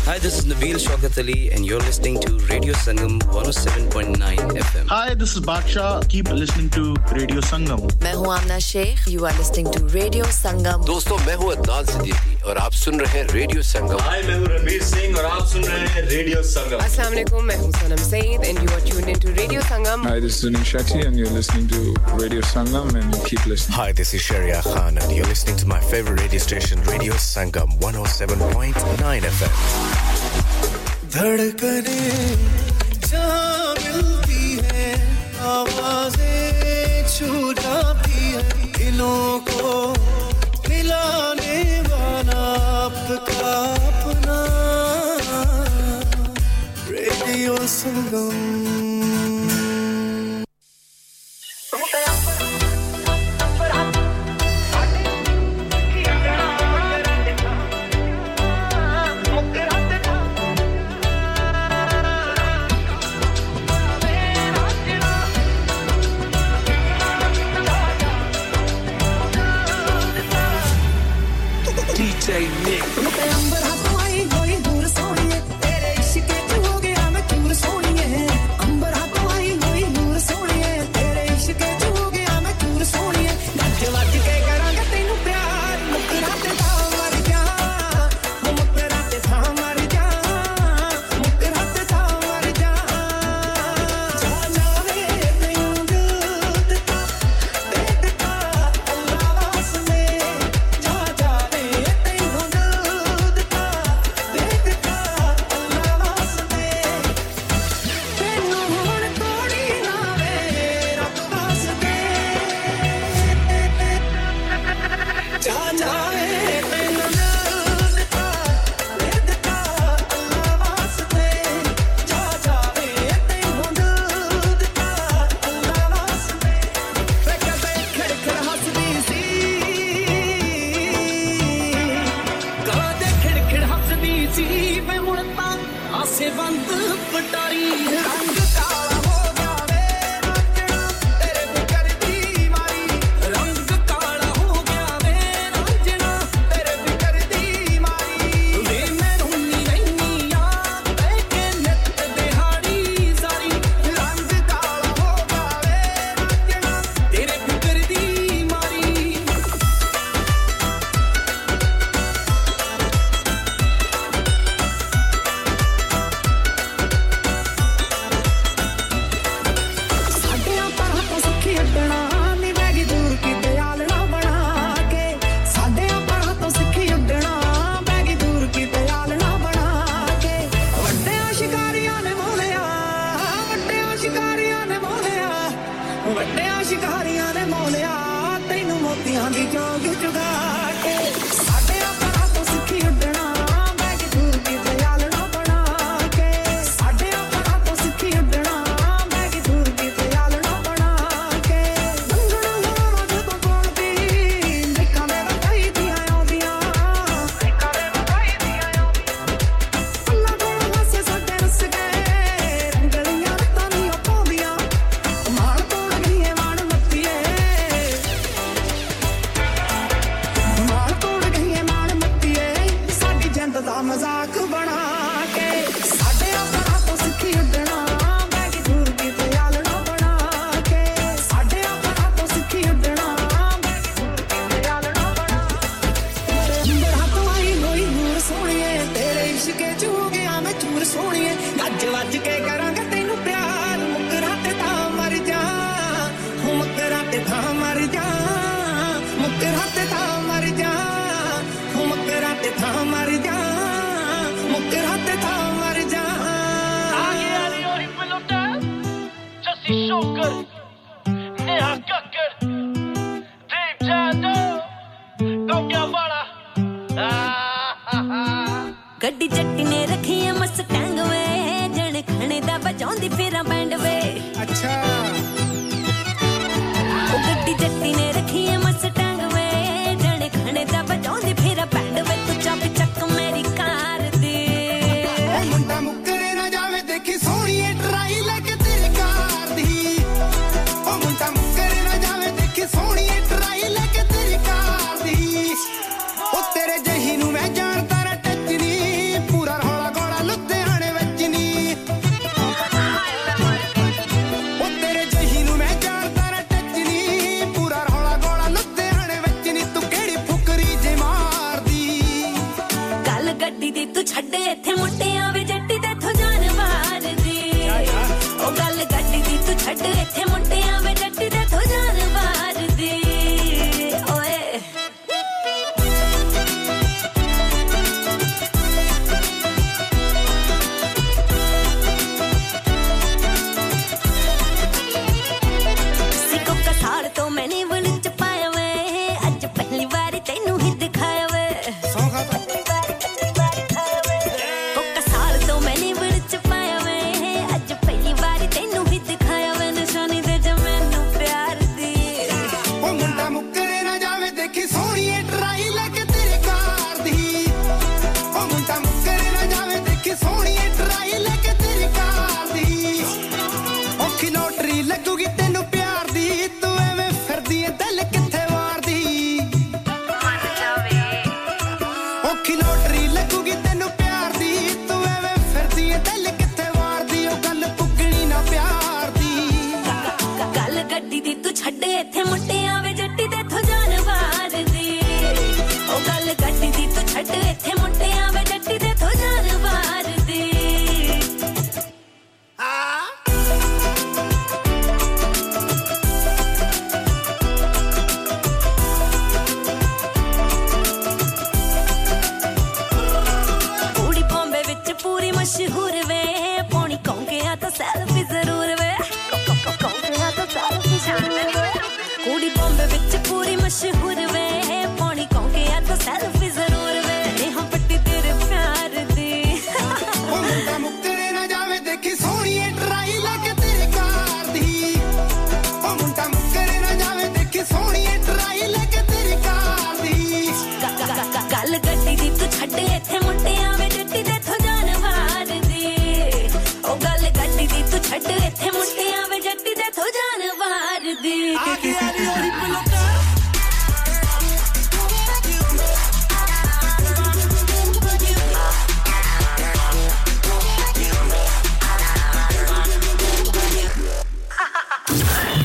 Hi, this is Nabil Shaukat Ali and you're listening to Radio Sangam 107.9 FM. Hi, this is Baksha. Keep listening to Radio Sangam. मैं हूँ Amna Sheikh. You are listening to Radio Sangam. दोस्तों, मैं हूँ Adnan Siddiqui और आप सुन रहे हैं Radio Sangam. Hi, मैं हूँ Ranveer Singh और आप सुन रहे हैं Radio Sangam. Assalamu alaikum, मैं हूँ Sanam Saeed and you are tuned into Radio Sangam. Hi, this is Nishati and you're listening to Radio Sangam and keep listening. Hi, this is Sharia Khan and you're listening to my favorite radio station Radio Sangam 107.9 FM. धड़कनें जहाँ मिलती है आवाजें छू जाती है दिलों को मिलाने वाला आपका अपना radio Sangam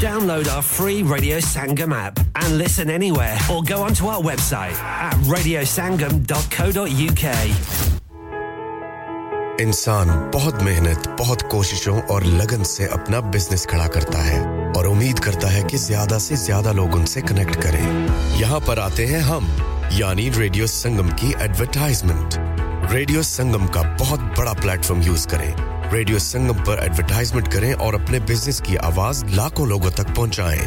Download our free Radio Sangam app and listen anywhere, or go onto our website at radiosangam.co.uk. इंसान बहुत मेहनत, बहुत कोशिशों और लगन से अपना बिजनेस खड़ा करता है और उम्मीद करता है कि ज्यादा से ज्यादा लोग उनसे कनेक्ट करें। यहाँ पर आते हैं हम, यानी रेडियो संगम की एडवर्टाइजमेंट। रेडियो संगम का बहुत बड़ा प्लेटफॉर्म यूज करें। रेडियो संगम पर एडवर्टाइजमेंट करें और अपने बिजनेस की आवाज लाखों लोगों तक पहुंचाएं।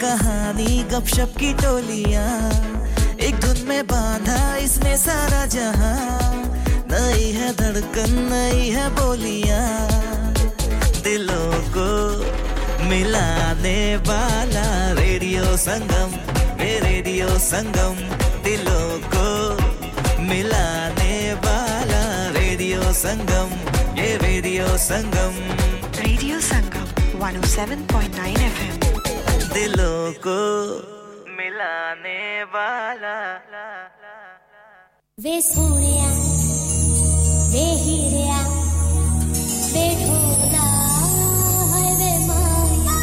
कहानी गपशप की टोलियां एक धुन में बांधा इसने सारा जहां नई है धड़कन नई है बोलियां दिलों को मिलाने वाला रेडियो संगम दिलों को मिलाने वाला ये रेडियो संगम 107.9 FM दिलों को मिलाने वाला वे सोनिया वे हीरा वे ढोला है वे माया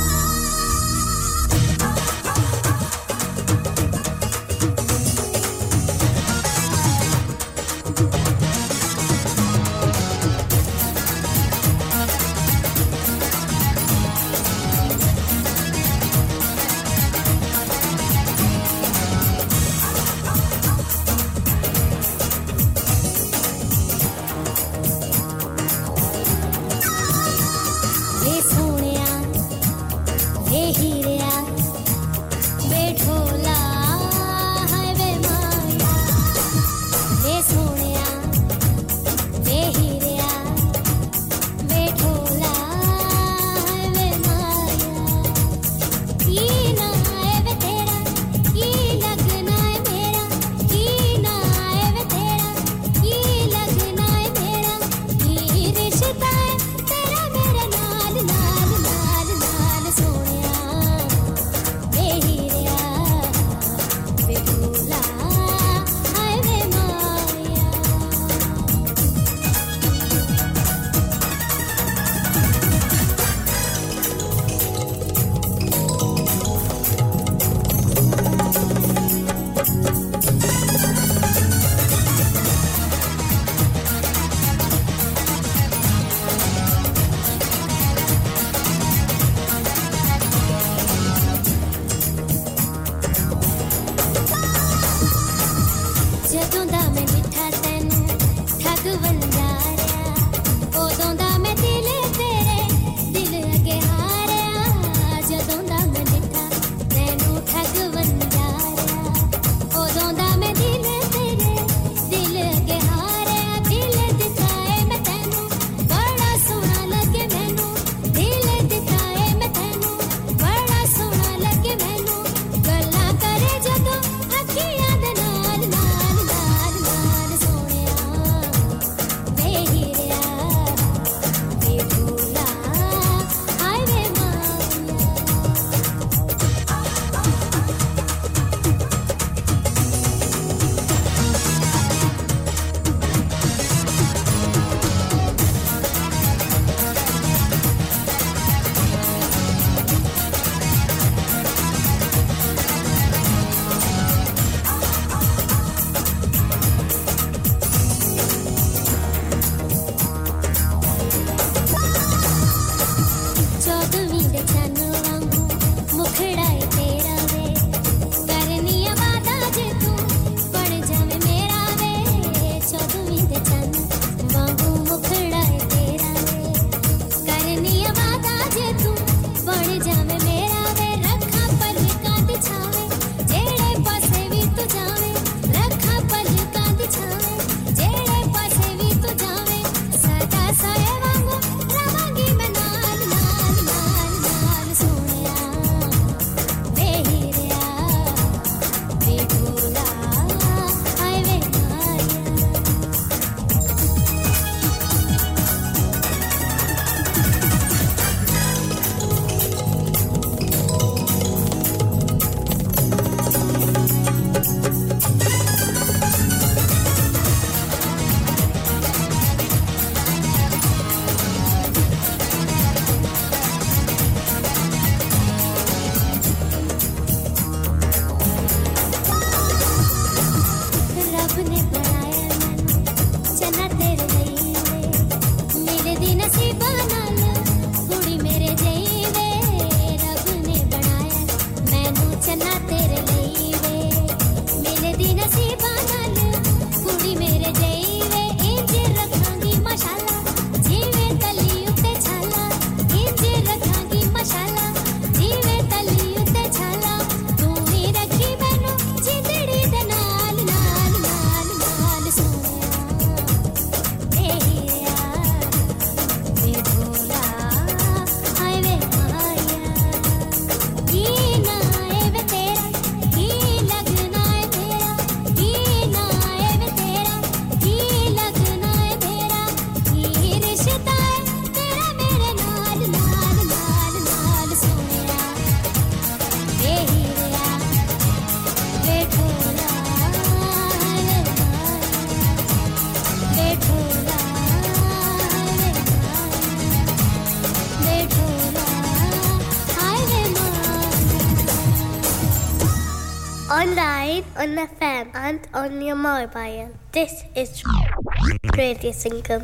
online, on the FM, and on your mobile. This is Radio Sangam.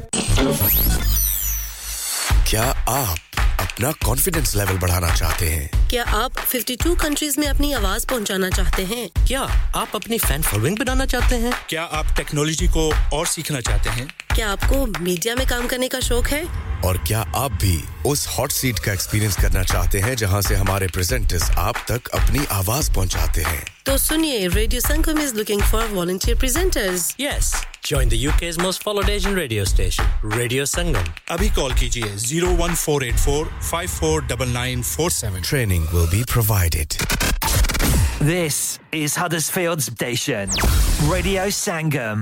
क्या आप अपना confidence level बढ़ाना चाहते हैं? क्या आप 52 countries में अपनी आवाज पहुंचाना चाहते हैं? क्या आप अपनी fan following बनाना चाहते हैं? क्या आप technology को और सीखना चाहते हैं? क्या आपको मीडिया में काम करने का शौक है? और क्या आप भी उस हॉट सीट का एक्सपीरियंस करना चाहते हैं जहां से हमारे प्रेजेंटर्स आप तक अपनी आवाज पहुंचाते हैं? तो सुनिए, radio Sangam is looking for volunteer presenters. Yes, join the UK's most followed Asian radio station, Radio Sangam. Abhi call kijiye 01484549947. Training will be provided. This is Huddersfield Station, Radio Sangam.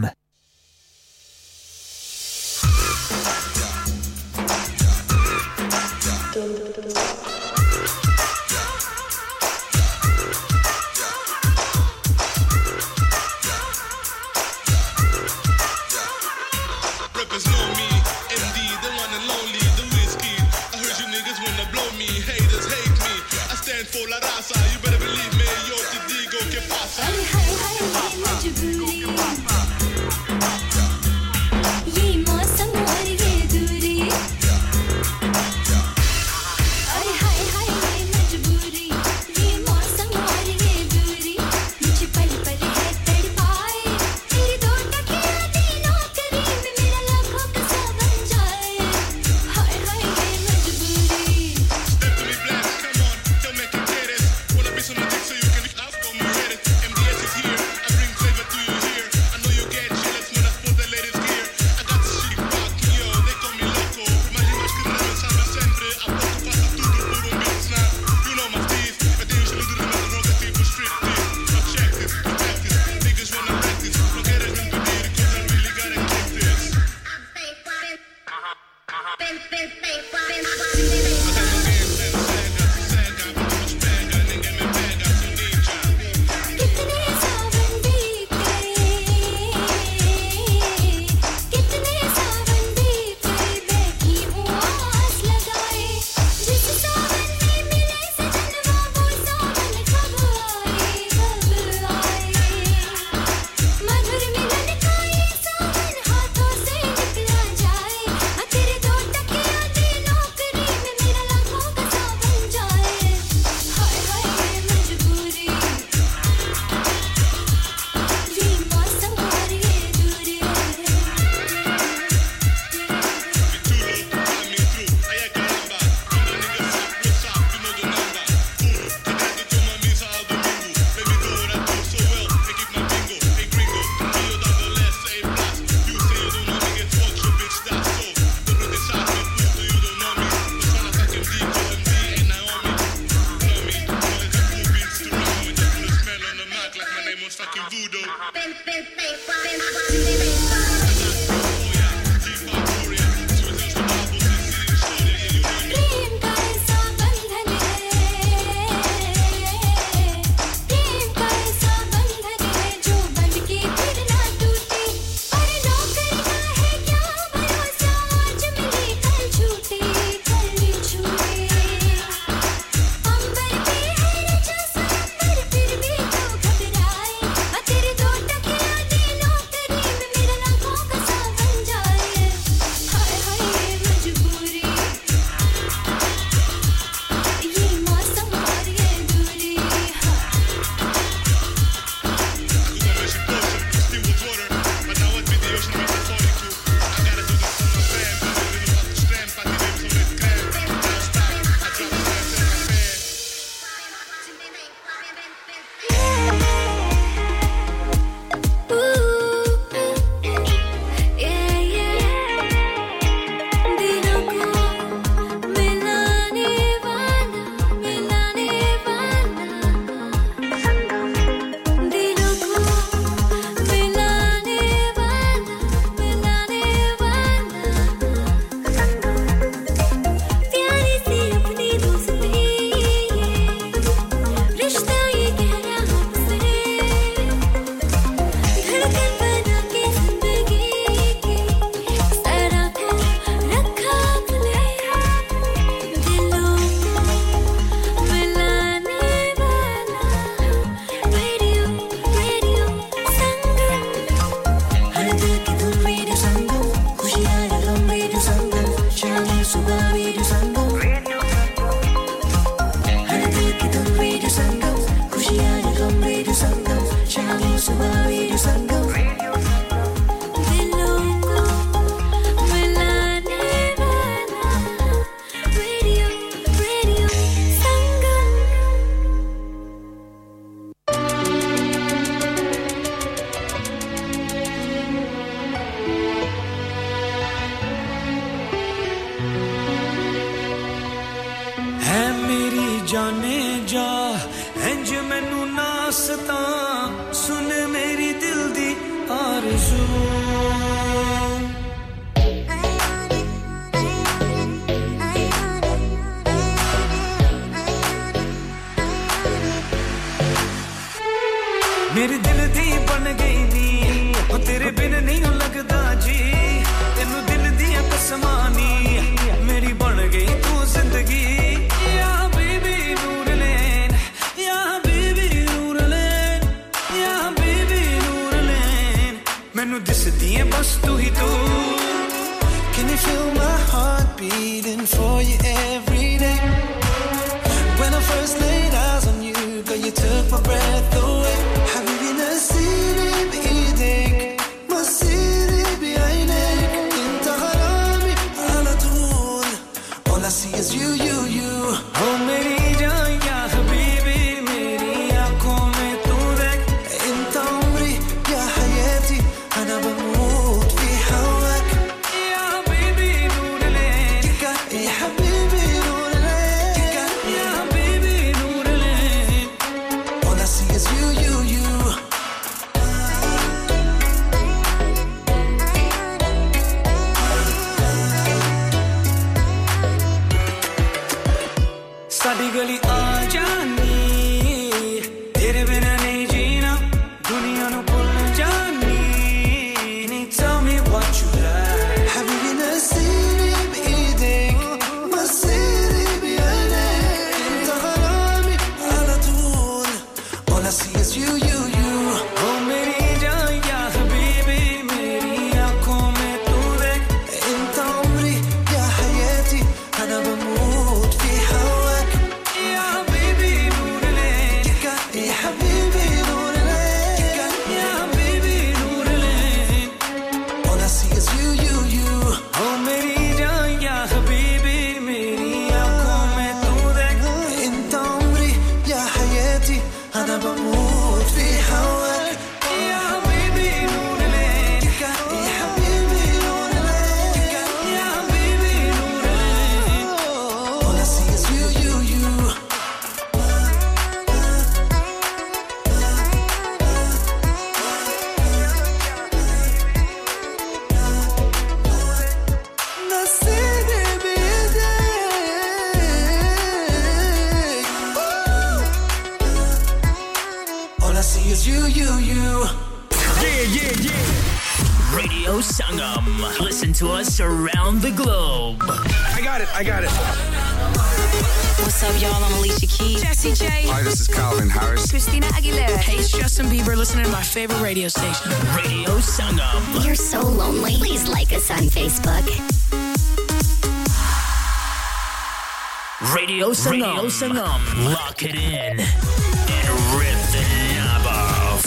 Favorite radio station. Radio Sangam. You're so lonely. Please like us on Facebook. Radio Sangam. Radio Sangam. Lock it in and rip the knob off.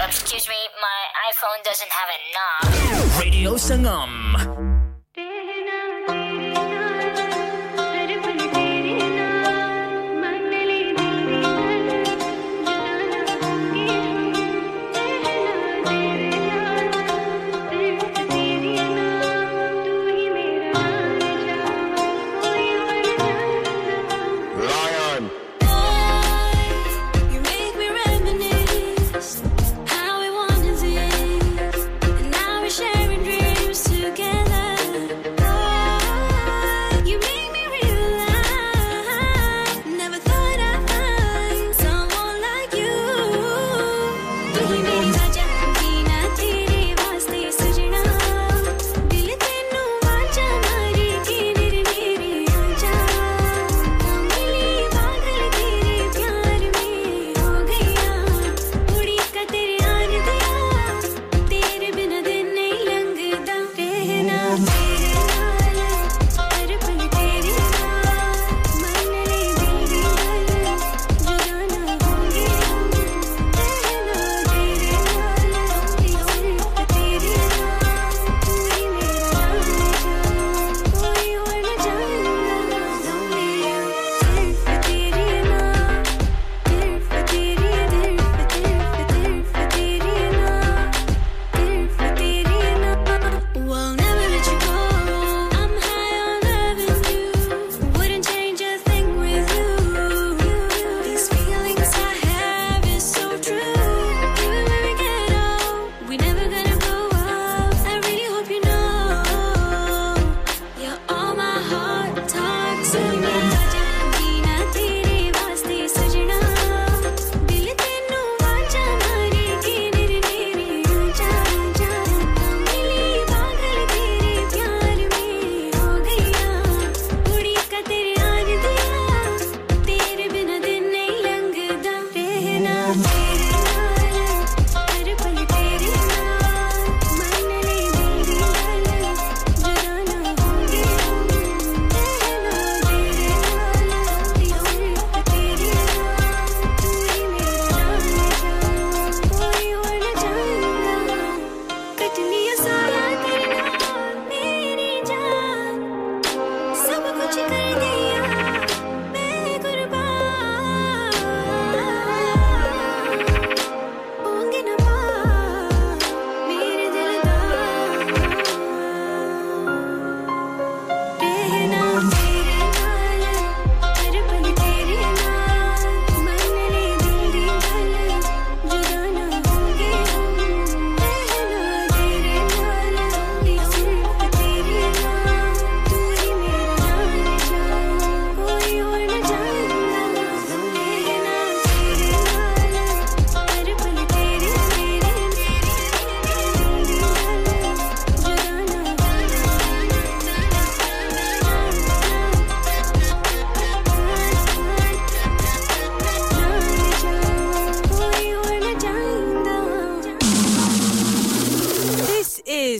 Excuse me, my iPhone doesn't have a knob. Radio Sangam. How we wanted to be, and now we're sharing dreams together.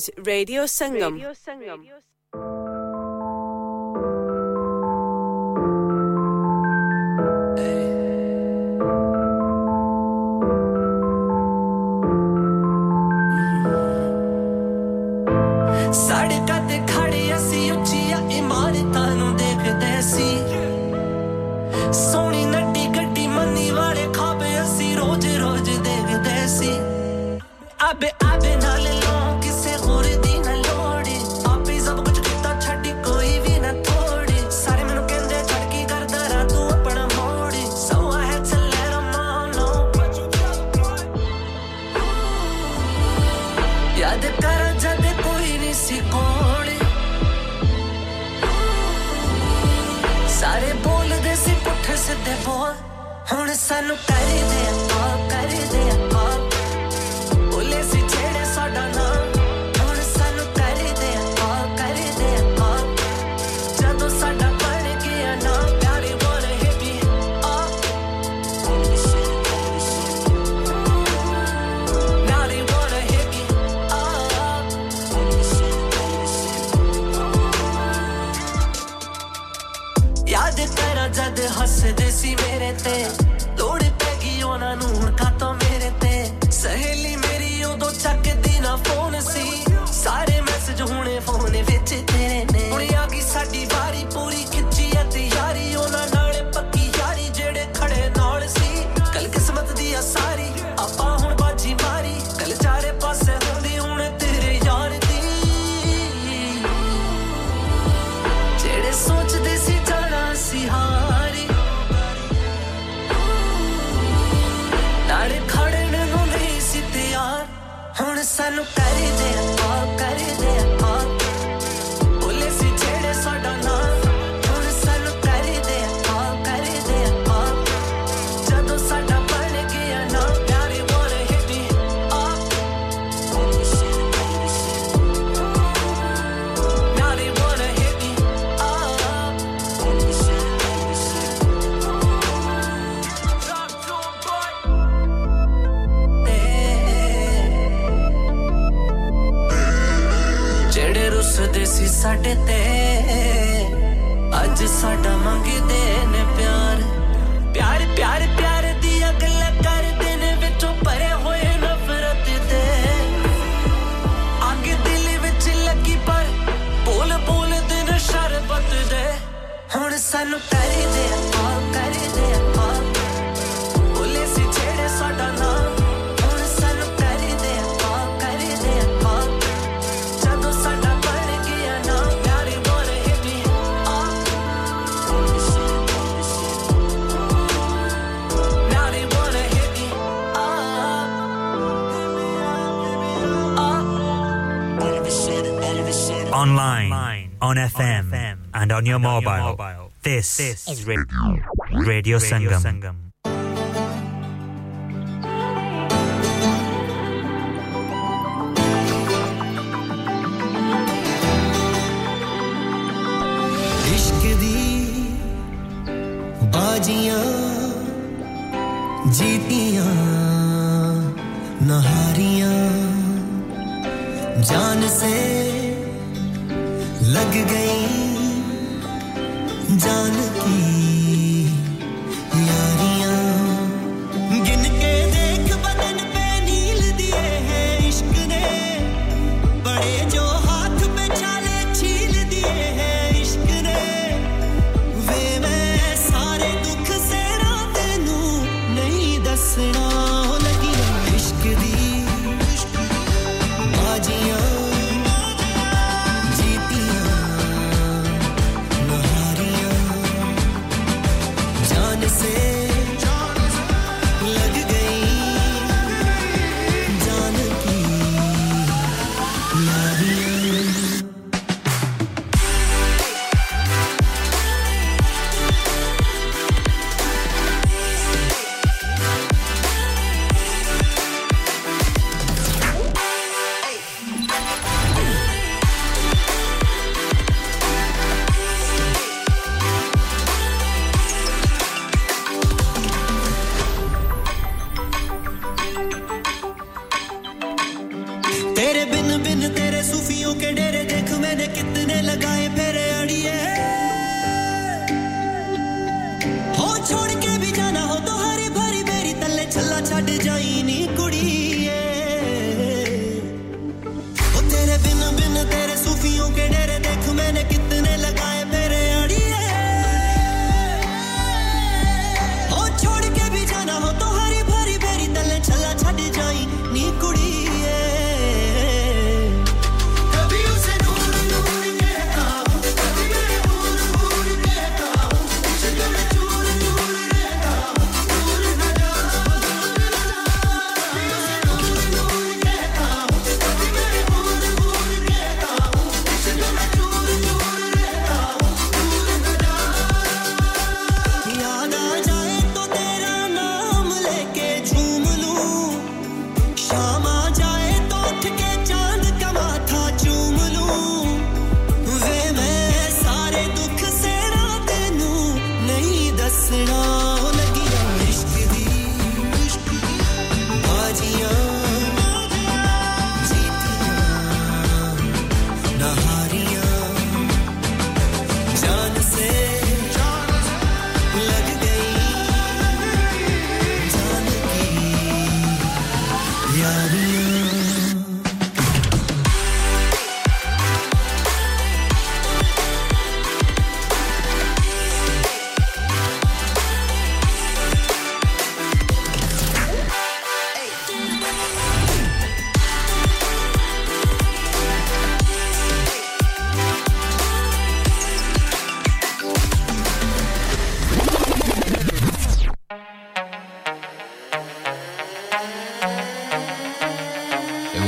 is Radio Sangam. Radio Sangam. On your mobile. This is Radio Sangam.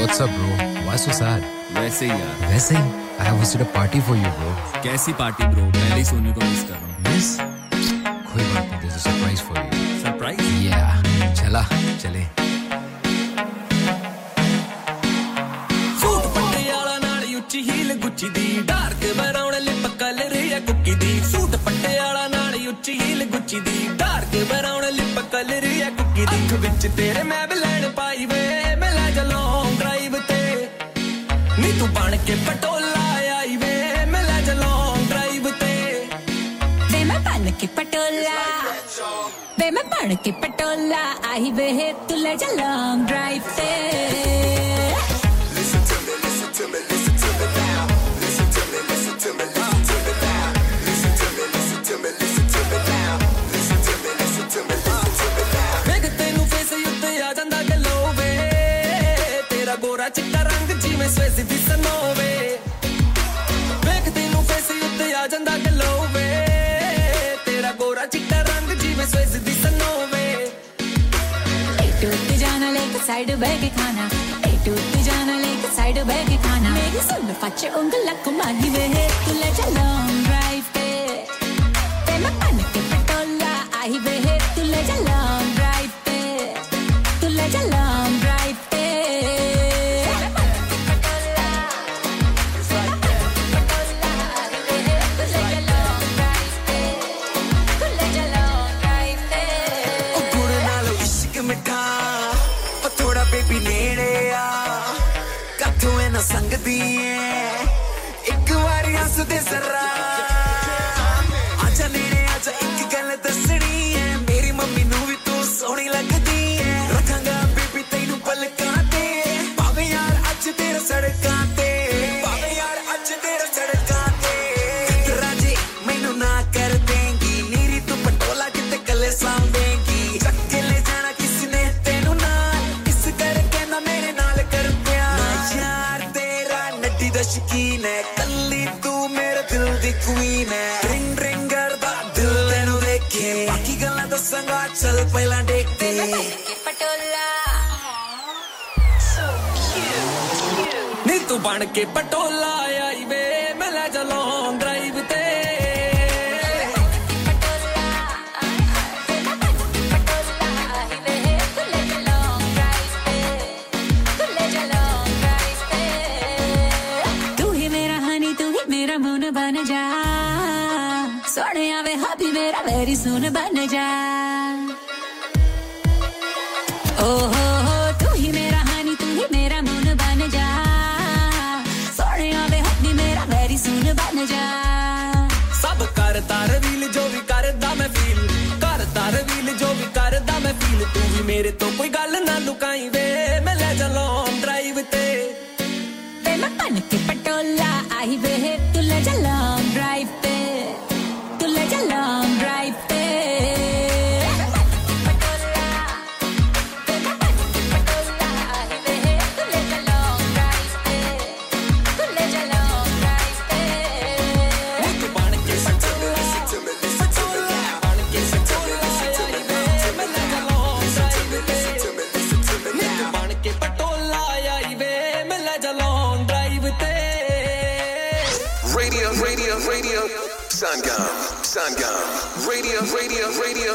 What's up, bro? Why so sad? वैसे ही यार. वैसे ही. I have hosted a party for you, bro. कैसी party, bro? पहले ही सोने को miss कर रहा हूँ. Miss? कोई बात नहीं. There's a surprise for you. Surprise? Yeah. चला, चले. सूट पट्टे यारा नाड़ी उच्ची हील गुच्ची दी. Dark बराउन लिप कलर या कुकी दी. सूट पट्टे यारा नाड़ी उच्ची हील गुच्ची दी. Dark बराउन लिप कलर या कुकी दी. आँख बिच तेरे मैं बिलैंड पाई वे. तू बन के पटोला आई वे मैं ले जा लॉन्ग ड्राइव ते वे मैं बन के पटोला वे मैं बन के पटोला आई वे तू ले जा लॉन्ग ड्राइव ते Listen to me, listen to me, listen to me now. Listen to me, listen to me, listen to me now. Listen to me, listen to me, listen to me now. Listen to me, listen to me, listen to me now. मैं तेनू face युते आ जांदा गलो वे तेरा गोरा चिट्टा रंग जीवें स्वेसी Side bag khana, a toothi jana lake side bag khana. Meri sun pache ungal lakmani ve hai, tu le ja long drive pe. Tera pan ke patola aahi ve hai, tu le ja long drive pe. Tu le ja long drive pe. Tera pan ke patola, tera pan ke patola aahi ve hai, tu le ja long drive pe. Tu le ja long drive pe. O pure naal ishq mitha. Baby nere aa kathu ena sang diye ik wari hasde zara acha nere acha ik gal dassni hai meri mummy nu vi tu sohni lagdi hai rakhanga baby tainu palkan te baba yaar aaj tera sadkan te baba yaar aaj tera sadkan te kitna ji mainu na kar dengi neri tu patola kit kale saamne ਸ਼ਕੀਨ ਹੈ ਕੱਲੀ ਤੂੰ ਮੇਰੇ ਦਿਲ ਦੀ queen ਹੈ ring ring ਕਰਦਾ ਦਿਲ ਤੈਨੂੰ ਵੇਖੇ ਬਾਕੀ ਗੱਲਾਂ ਦੱਸਾਂਗਾ ਚੱਲ ਪਹਿਲਾਂ ਦੇਖਦੇ ਪਟੋਲਾ ਸੋ ਕਿਊਟ ਨੀ ਤੂੰ ਬਣ ਕੇ ਪਟੋਲਾ ਆਈ ਵੇ ਮੈਂ ਲੈ ਜਾ ਲੌਂਗ ਡਰਾਈਵ ਤੇ Sohniya ve happy mera very soon ban ja Oh ho ho tu hi mera hani tu hi mera moon ban ja Sohniya ve happy mera very soon ban ja Sab karta reveal jo vi karda main feel karta reveal jo vi karda main feel tu hi mere to koi gal na lukai ve main le ja long drive te te na pan ke patola aahi ve tu le ja long drive te It's a long drive there Patola Patola aahi ve tu le ja long drive there tu le ja long drive there ek ban ke patola ban ke patola ek ban ke patola aahi ve main le ja long drive there radio Sangam Sangam Radio Radio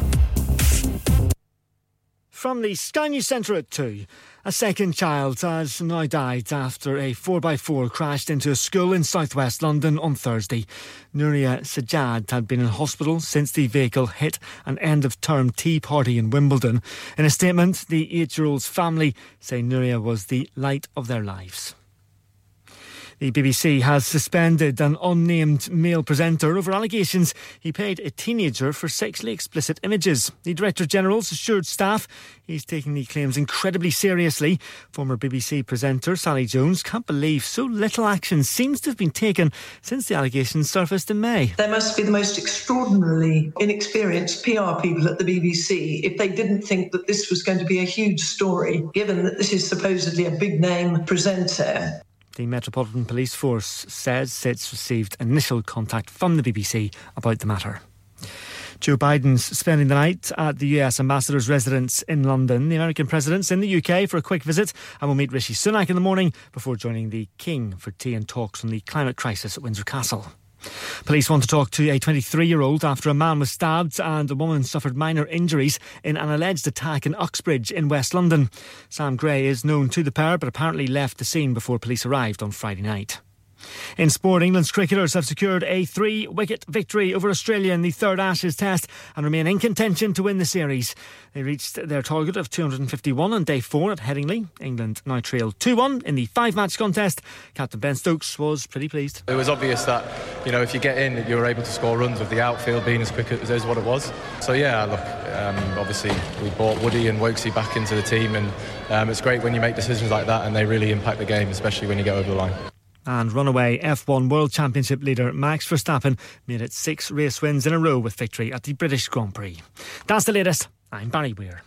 From the Sky News Centre at 2, a second child has now died after a 4x4 crashed into a school in southwest London on Thursday. Nuria Sajjad had been in hospital since the vehicle hit an end-of-term tea party in Wimbledon. In a statement, the 8-year-old's family say Nuria was the light of their lives. The BBC has suspended an unnamed male presenter over allegations he paid a teenager for sexually explicit images. The Director General's assured staff he's taking the claims incredibly seriously. Former BBC presenter Sally Jones can't believe so little action seems to have been taken since the allegations surfaced in May. They must be the most extraordinarily inexperienced PR people at the BBC if they didn't think that this was going to be a huge story, given that this is supposedly a big-name presenter. The Metropolitan Police Force says it's received initial contact from the BBC about the matter. Joe Biden's spending the night at the US ambassador's residence in London. The American president's in the UK for a quick visit and will meet Rishi Sunak in the morning before joining the King for tea and talks on the climate crisis at Windsor Castle. Police want to talk to a 23-year-old after a man was stabbed and a woman suffered minor injuries in an alleged attack in Uxbridge in West London. Sam Gray is known to the pair but apparently left the scene before police arrived on Friday night. In sport, England's cricketers have secured a 3-wicket victory over Australia in the third Ashes test and remain in contention to win the series. They reached their target of 251 on day 4 at Headingley. England now trailed 2-1 in the 5-match contest. Captain Ben Stokes was pretty pleased. It was obvious that, if you get in, you were able to score runs with the outfield being as quick as is what it was. So yeah, look, obviously we brought Woody and Wokesy back into the team, and it's great when you make decisions like that and they really impact the game, especially when you get over the line. And runaway F1 World Championship leader Max Verstappen made it 6 race wins in a row with victory at the British Grand Prix. That's the latest. I'm Barry Weir.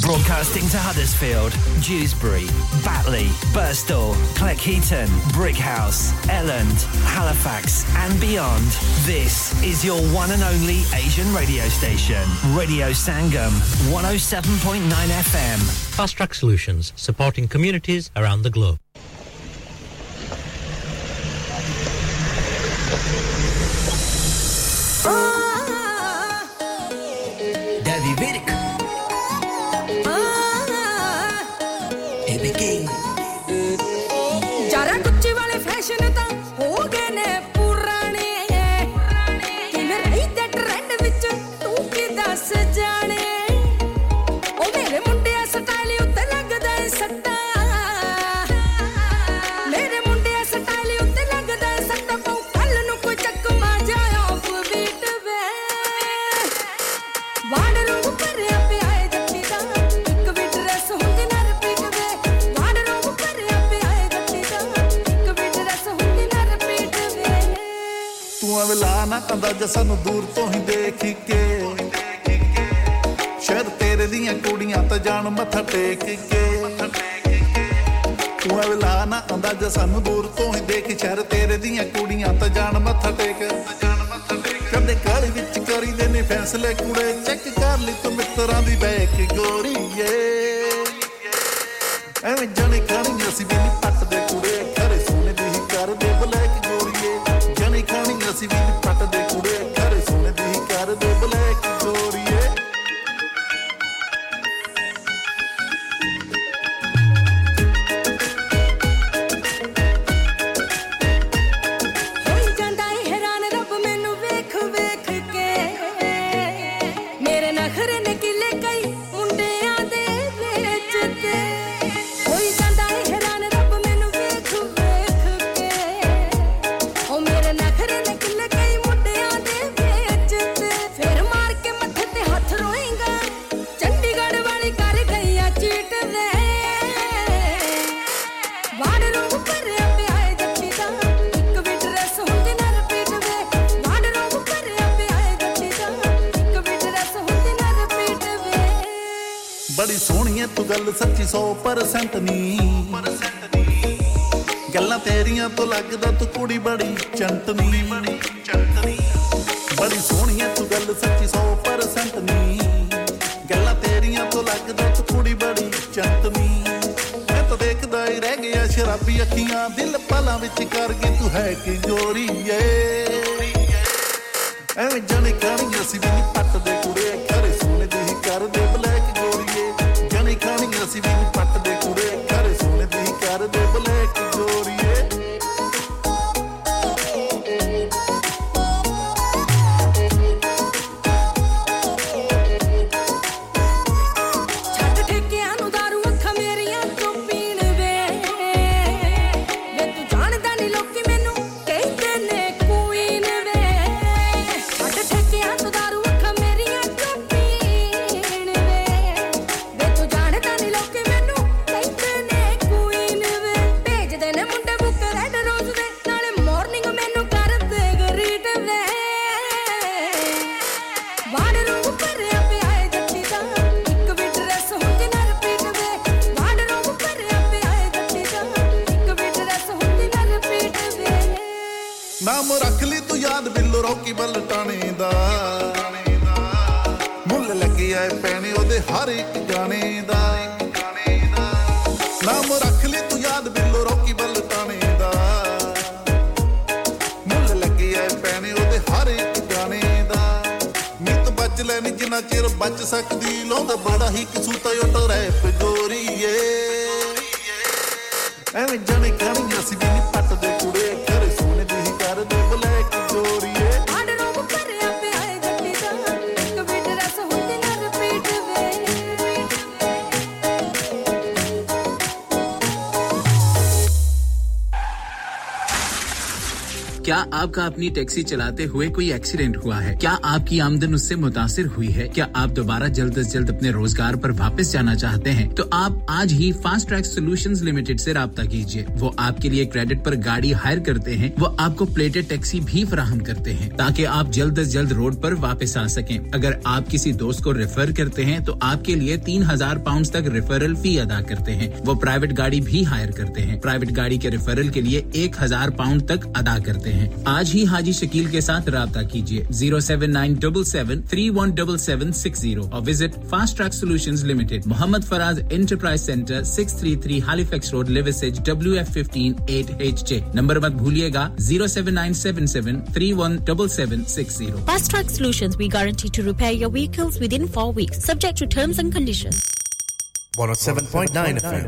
Broadcasting to Huddersfield, Dewsbury, Batley, Birstall, Cleckheaton, Brickhouse, Elland, Halifax and beyond. This is your one and only Asian radio station, Radio Sangam, 107.9 FM. Fast Track Solutions, supporting communities around the globe. ਕੰਦਾ ਜਸਨ ਦੂਰ ਤੋਂ ਹੀ ਦੇਖ ਕੇ ਸ਼ਹਿਰ ਤੇਰੇ ਦੀਆਂ ਕੁੜੀਆਂ ਤਾਂ ਜਾਣ ਮੱਥਾ ਟੇਕ ਕੇ ਤੂੰ ਆਵਲਾ ਨਾ ਕੰਦਾ ਜਸਨ ਦੂਰ ਤੋਂ ਹੀ ਦੇਖ ਸ਼ਹਿਰ ਤੇਰੇ ਦੀਆਂ ਕੁੜੀਆਂ ਤਾਂ ਜਾਣ ਮੱਥਾ ਟੇਕ ਕਦੇ ਕਾਲ ਵਿੱਚ ਕਰੀਦੇ ਨੇ ਫੈਸਲੇ ਕੁੜੇ ਚੈੱਕ ਕਰ ਲਈ ਤੂੰ ਮਿੱਤਰਾਂ ਦੀ ਬੈਕ ਗੋਰੀਏ ਐਵੇਂ ਜਾਣੇ ਕਰੀਆਂ ਸੀ ਵੀ ਪੱਟ ਦੇ ਕੁੜੇ ਘਰੇ ਸੋਨੇ ਦੀ ਹੀ ਕਰਦੇ ਬਲੈਕ ਗੋਰੀਏ ਜਾਣੇ ਕਰੀਆਂ ਸੀ ਵੀ ਸੱਚੀ 100% ਨਹੀਂ ਗੱਲਾਂ ਤੇਰੀਆਂ ਤੋਂ ਲੱਗਦਾ ਤੂੰ ਕੁੜੀ ਬੜੀ ਚੰਟਨੀ ਬੜੀ ਸੋਹਣੀ ਐ ਤੂੰ ਗੱਲ ਸੱਚੀ 100% ਨਹੀਂ ਗੱਲਾਂ ਤੇਰੀਆਂ ਤੋਂ ਲੱਗਦਾ ਤੂੰ ਕੁੜੀ ਬੜੀ ਚੰਟਨੀ ਮੈਂ ਤਾਂ ਦੇਖਦਾ ਹੀ ਰਹਿ ਗਿਆ ਸ਼ਰਾਬੀ ਅੱਖੀਆਂ ਦਿਲ ਪਲਾਂ ਵਿੱਚ ਕਰ ਗਈ ਤੂੰ ਹੈ ਕਿ ਜੋਰੀ ਏ ਐਵੇਂ ਜਾਣੇ ਕਰੀਆਂ ਸੀ ਵੀ ਪੱਟ ਦੇ ਕੁੜੇ ਘਰੇ ਸੋਨੇ ਦੀ ਕਰਦੇ ਬਲੈਕ ਅਸੀਂ ਵੀ ਪੱਟ ਦੇ ਕੁੜੇ ਘਰੇ ਸੋਨੇ ਦੀ ਕਰਦੇ ਬਲੈਕ ਜੋਰੀਏ ਛੱਡ ਠੇਕਿਆਂ ਨੂੰ ਦਾਰੂ ਅੱਖਾਂ ਮੇਰੀਆਂ ਤੋਂ ਪੀਣ ਵੇ ਨਾਮ ਰੱਖ ਲਈ ਤੂੰ ਯਾਦ ਬਿੱਲੋ ਰੋਕੀ ਬਲਟਾਣੇ ਦਾ ਮੁੱਲ ਲੱਗਿਆ ਏ ਪੈਣੇ ਉਹਦੇ ਹਰ ਇੱਕ ਗਾਣੇ ਦਾ ਨਾਮ ਰੱਖ ਲਈ ਤੂੰ ਯਾਦ ਬਿੱਲੋ ਰੋਕੀ ਬਲਟਾਣੇ ਦਾ ਮੁੱਲ ਲੱਗਿਆ ਏ ਪੈਣੇ ਉਹਦੇ ਹਰ ਇੱਕ ਗਾਣੇ ਦਾ ਨਿਤ ਬਚ ਲੈਣੀ ਜਿੰਨਾ ਚਿਰ ਬਚ ਸਕਦੀ ਲਾਉਂਦਾ ਬੜਾ ਹੀ ਕਸੂਤਾ ਓਟੋ ਰੈਪ ਗੋਰੀਏ ਐਵੇਂ ਜਾਣੇ ਕਰੀਆਂ ਸੀ ਵੀ क्या आपका अपनी टैक्सी चलाते हुए कोई एक्सीडेंट हुआ है क्या आपकी आमदनी उससे मुतासिर हुई है क्या आप दोबारा जल्द से जल्द अपने रोजगार पर वापस जाना चाहते हैं तो आप आज ही फास्ट ट्रैक सॉल्यूशंस लिमिटेड से राबता कीजिए वो आपके लिए क्रेडिट पर गाड़ी हायर करते हैं वो आपको प्लेटेड टैक्सी भी प्रदान करते हैं ताकि आप जल्द से जल्द रोड पर वापस आ सकें अगर आप किसी दोस्त को रेफर करते हैं तो आपके लिए 3000 पाउंड तक रेफरल फी अदा करते हैं वो प्राइवेट गाड़ी भी हायर करते हैं प्राइवेट गाड़ी के रेफरल के लिए 1000 पाउंड तक अदा करते हैं आज ही हाजी शकील के साथ राब्ता कीजिए 07977317760 और visit fast track solutions limited Mohammad Faraz enterprise centre 633 Halifax road Liversedge WF15 8HJ number मत भूलिएगा 07977317760 Fast Track Solutions we guarantee to repair your vehicles within 4 weeks subject to terms and conditions 107.9 FM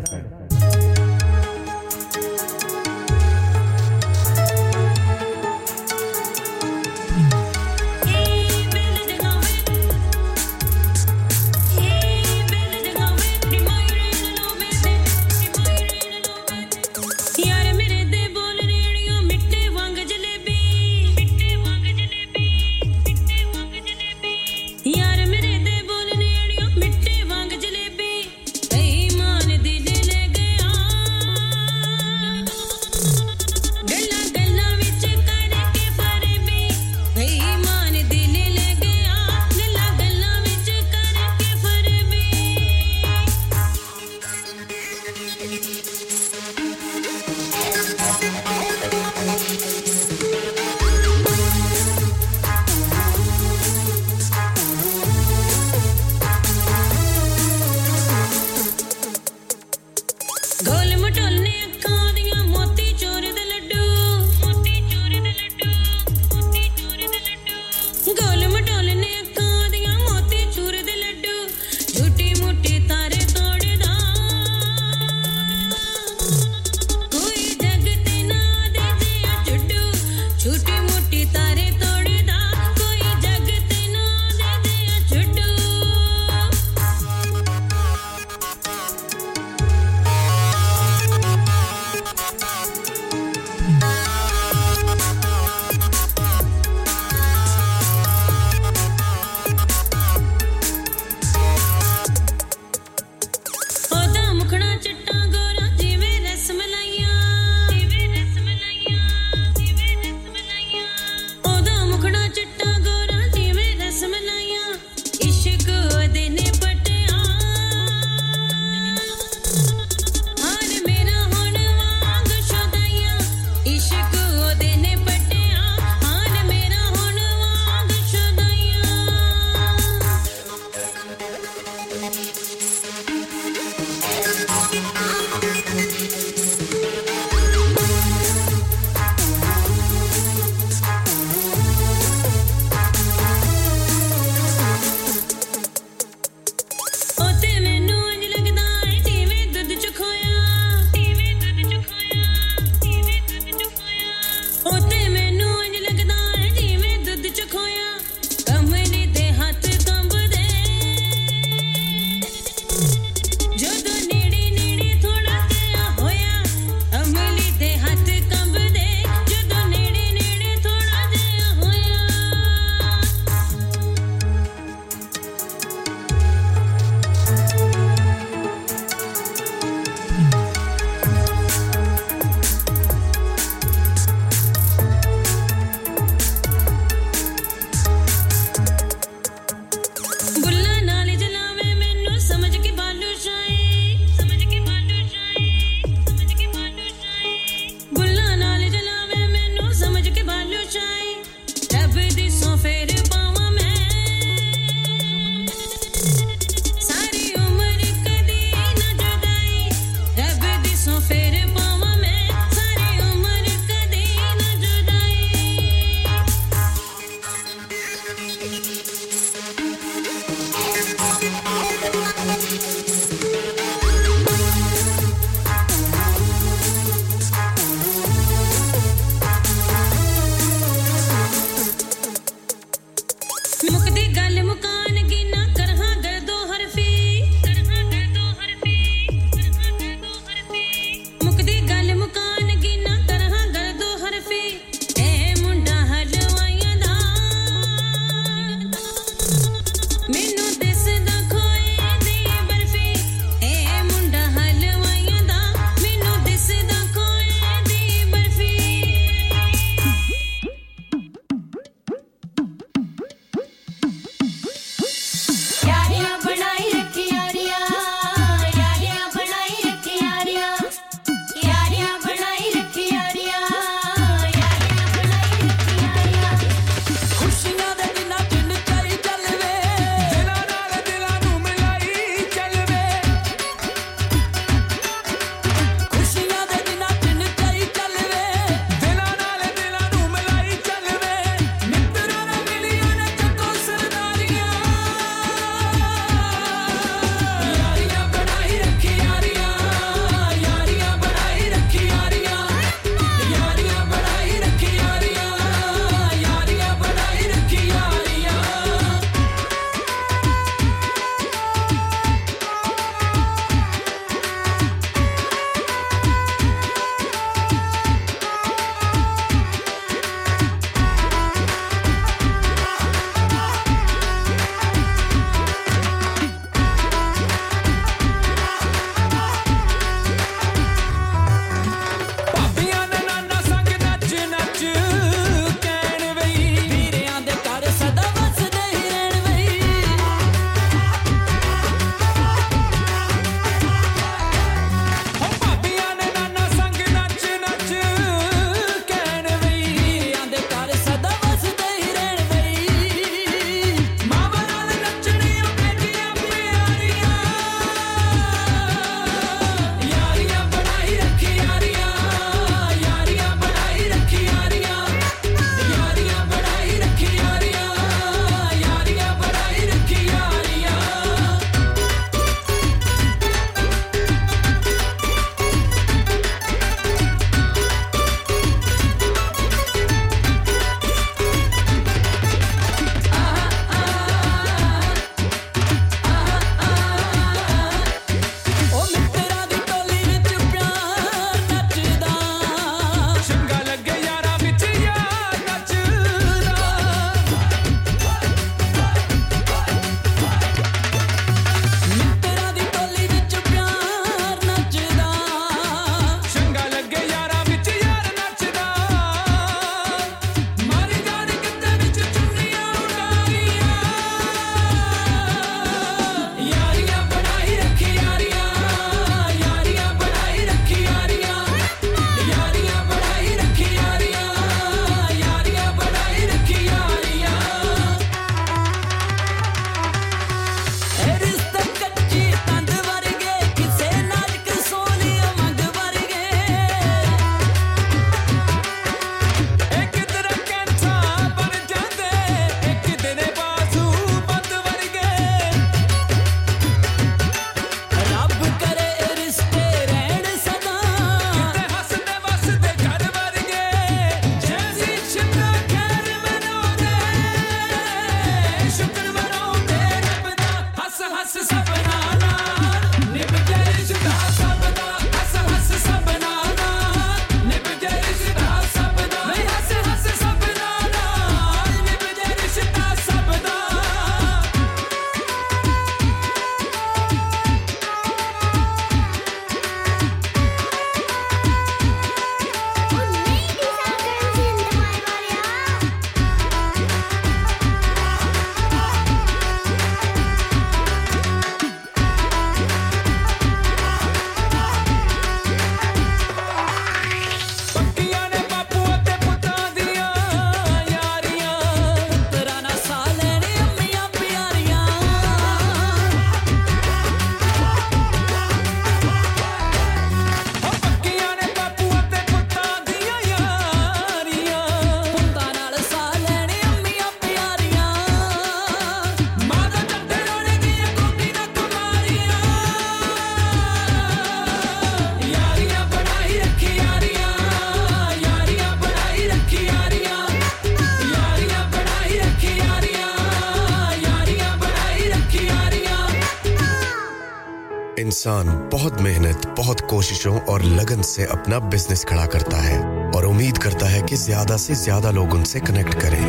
इंसान बहुत मेहनत, बहुत कोशिशों और लगन से अपना बिजनेस खड़ा करता है और उम्मीद करता है कि ज्यादा से ज्यादा लोग उनसे कनेक्ट करें।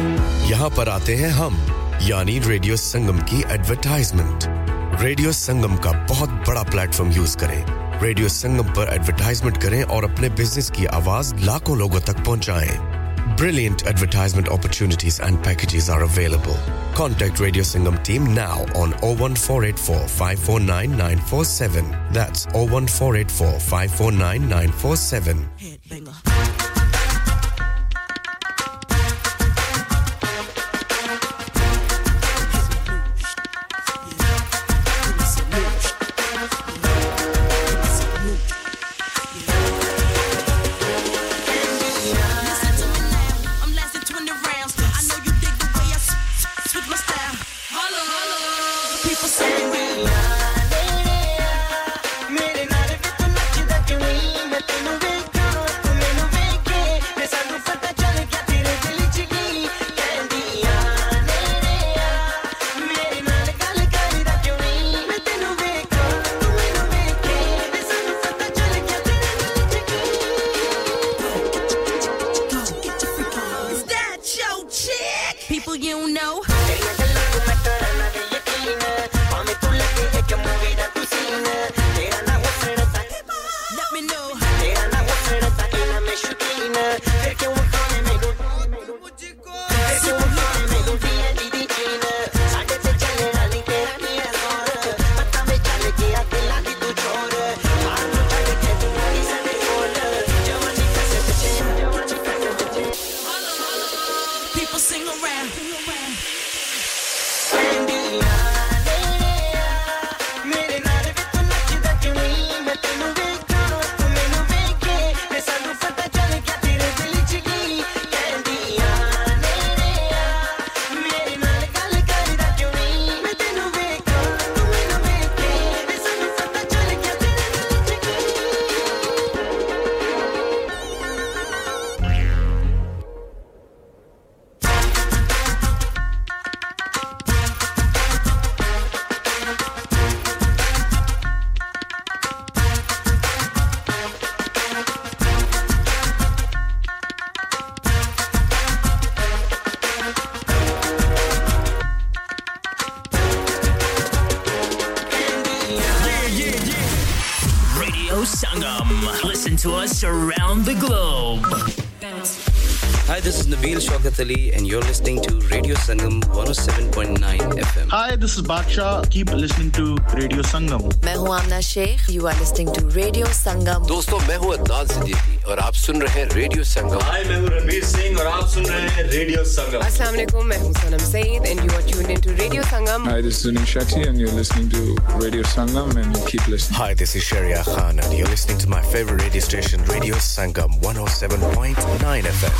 यहाँ पर आते हैं हम, यानी रेडियो संगम की एडवर्टाइजमेंट। रेडियो संगम का बहुत बड़ा प्लेटफॉर्म यूज करें। रेडियो संगम पर एडवर्टाइजमेंट करें और अपने बिजनेस की आवाज लाखों लोगों तक पहुंचाएं। Brilliant advertisement opportunities and packages are available. Contact Radio Sangam team now on 01484 549 947. That's 01484 549 947. Headbanger. And you're listening to Radio Sangam 107.9 FM. Hi, this is Baksha. Keep listening to Radio Sangam. मैं हूँ Amna Sheikh. You are listening to Radio Sangam. दोस्तों, मैं हूँ अदनान सिद्दीकी और आप सुन रहे हैं Radio Sangam. Hi, मैं हूँ रणवीर सिंह और आप सुन रहे हैं Radio Sangam. अस्सलाम वालेकुम, मैं हूँ सनम Saeed and you are tuned into Radio Sangam. Hi, this is Nuria Sajjad and you're listening to Radio Sangam and keep listening. Hi, this is Sharia Khan and you're listening to my favorite radio station Radio Sangam 107.9 FM.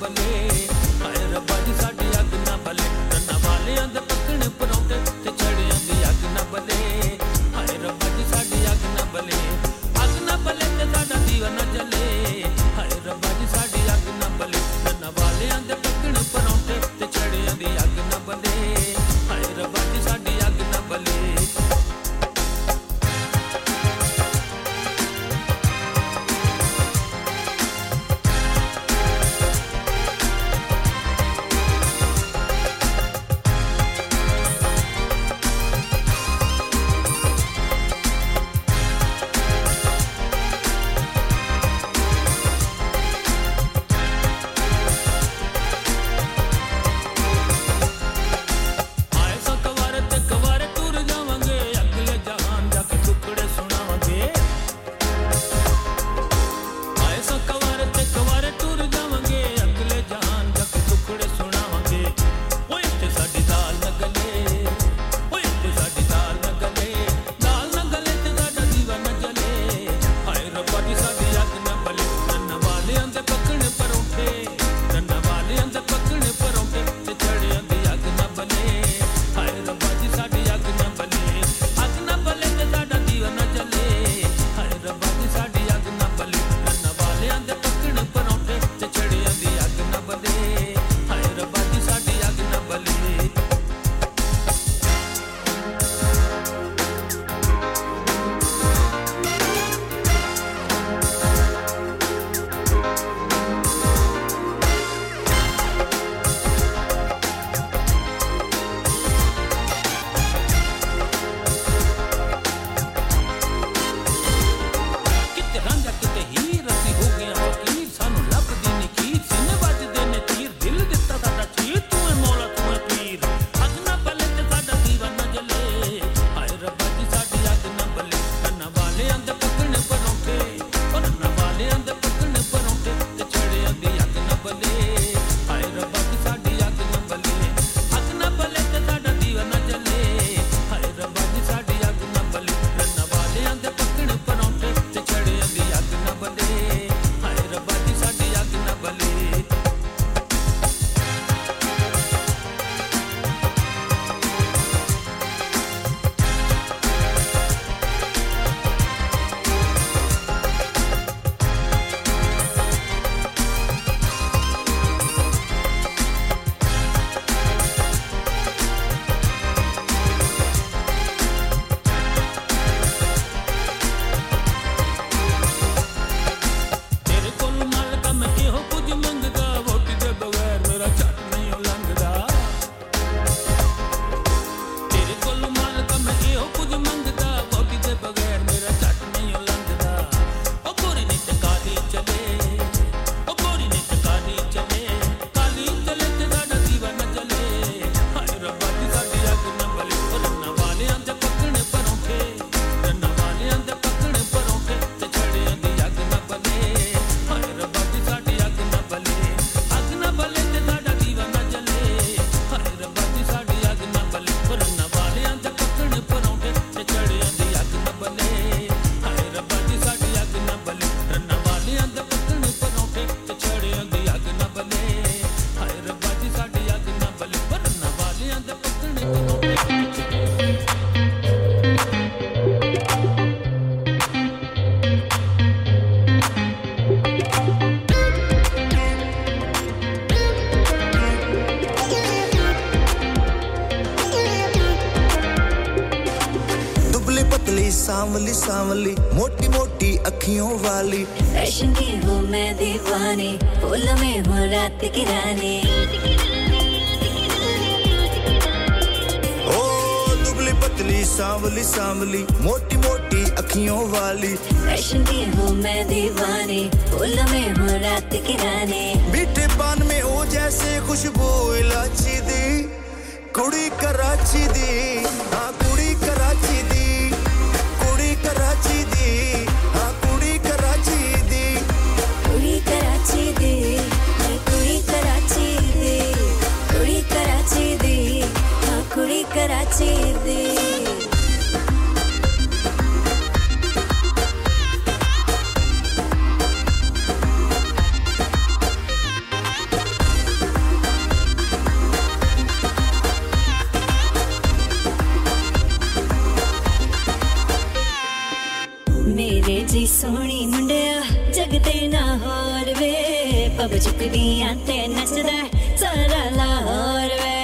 But सांवली सांवली सांवली मोटी मोटी अखियों वाली fashion की हूँ मैं दीवानी फूलों में हूँ रात की रानी ओ दुबली पतली सांवली सांवली मोटी मोटी अखियों वाली फैशन की हूँ मैं दीवानी फूलों में हूँ रात की रानी मीठे पान में हो जैसे खुशबू इलायची दी कुड़ी कराची दी हाँ कुड़ी कराची दी कुड़ी कराची दी हाँ कुड़ी कराची दी कुड़ी कराची दी मैं कुड़ी कराची दी कुड़ी कराची दी हाँ कुड़ी कराची दी सोनी मुंडिया जगते ना होर वे पब चुकदियां ते नचदा सारा लाहौर वे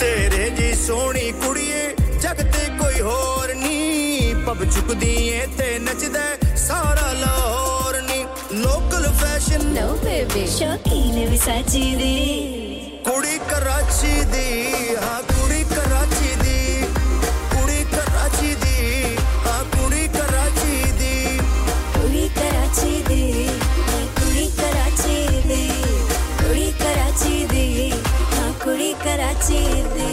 तेरे जी सोनी कुड़िए जगते कोई होर नी पब चुकदियां ते नचदा सारा लाहौर नी लोकल फैशन नो बेबी शौकीन भी साची दी कुड़ी कराची दी हां कुड़ी कराची दी Karachi di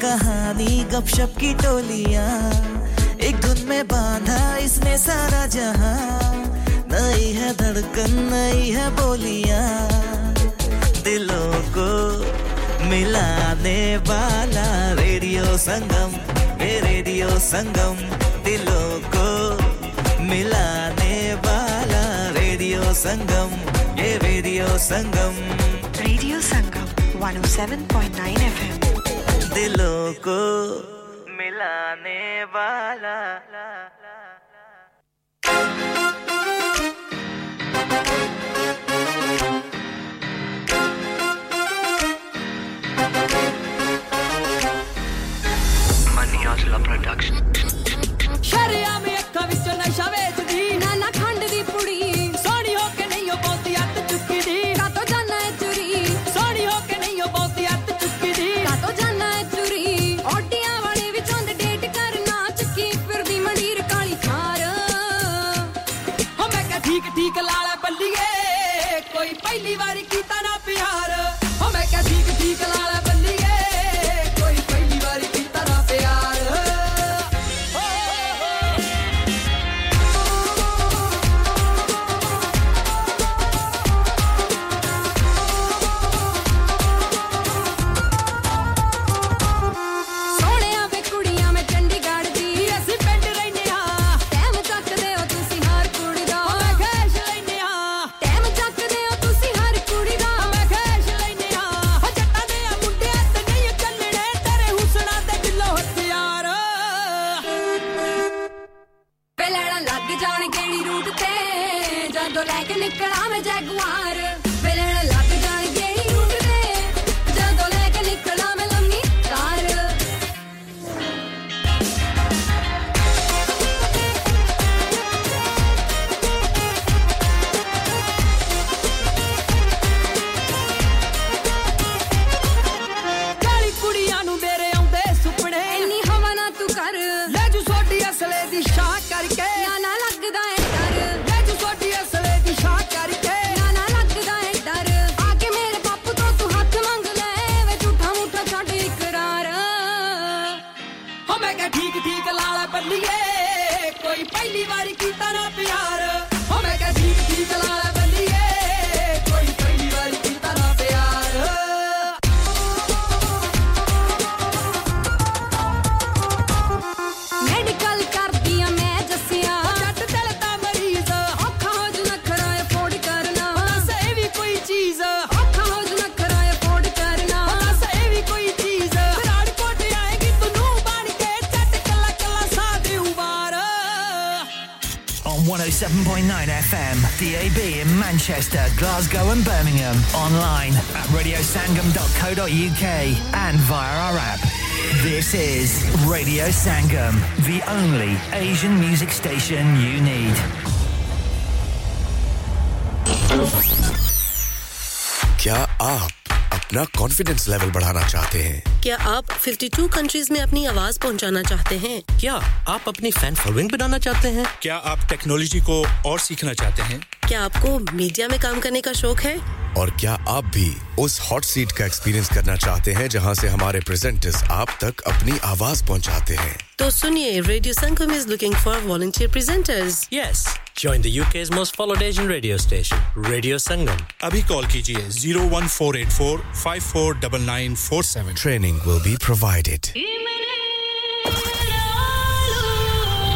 कहानी गपशप की टोलियां एक धुन में बांधा इसने सारा जहां नई है धड़कन नई है बोलियां दिलों को मिलाने वाला रेडियो संगम दिलों को मिलाने वाला रेडियो संगम 107.9 FM दिलों को मिलाने वाला मनियासला प्रोडक्शन शरिया में अखा विच नशा वेच दी नाना खंड दी पुड़ी सोनी हो के नहीं हो पौती अत चुकी दी का तो जाना है चुरी सोनी हो के नहीं हो पौती अत चुकी दी का तो जाना है ठीक लाला बल्लिए कोई पहली बार कीता ना प्यार ओ मैं क्या ठीक लाला बल्लिए कोई पहली बार कीता ना प्यार 7.9 FM, DAB in Manchester, Glasgow and Birmingham. Online at radiosangam.co.uk and via our app. This is Radio Sangam, the only Asian music station you need. क्या आप अपना confidence level बढ़ाना चाहते हैं? क्या आप 52 countries में अपनी आवाज पहुंचाना चाहते हैं? क्या आप अपनी fan following बनाना चाहते हैं? क्या आप टेक्नोलॉजी को और सीखना चाहते हैं? क्या आपको मीडिया में काम करने का शौक है? और क्या आप भी उस हॉट सीट का एक्सपीरियंस करना चाहते हैं जहां से हमारे प्रेजेंटर्स आप तक अपनी आवाज पहुंचाते हैं? तो सुनिए, Radio Sangam is looking for volunteer presenters. Yes, join the UK's most followed Asian radio station, Radio Sangam. Abhi call kijiye 01484549947. Training will be provided.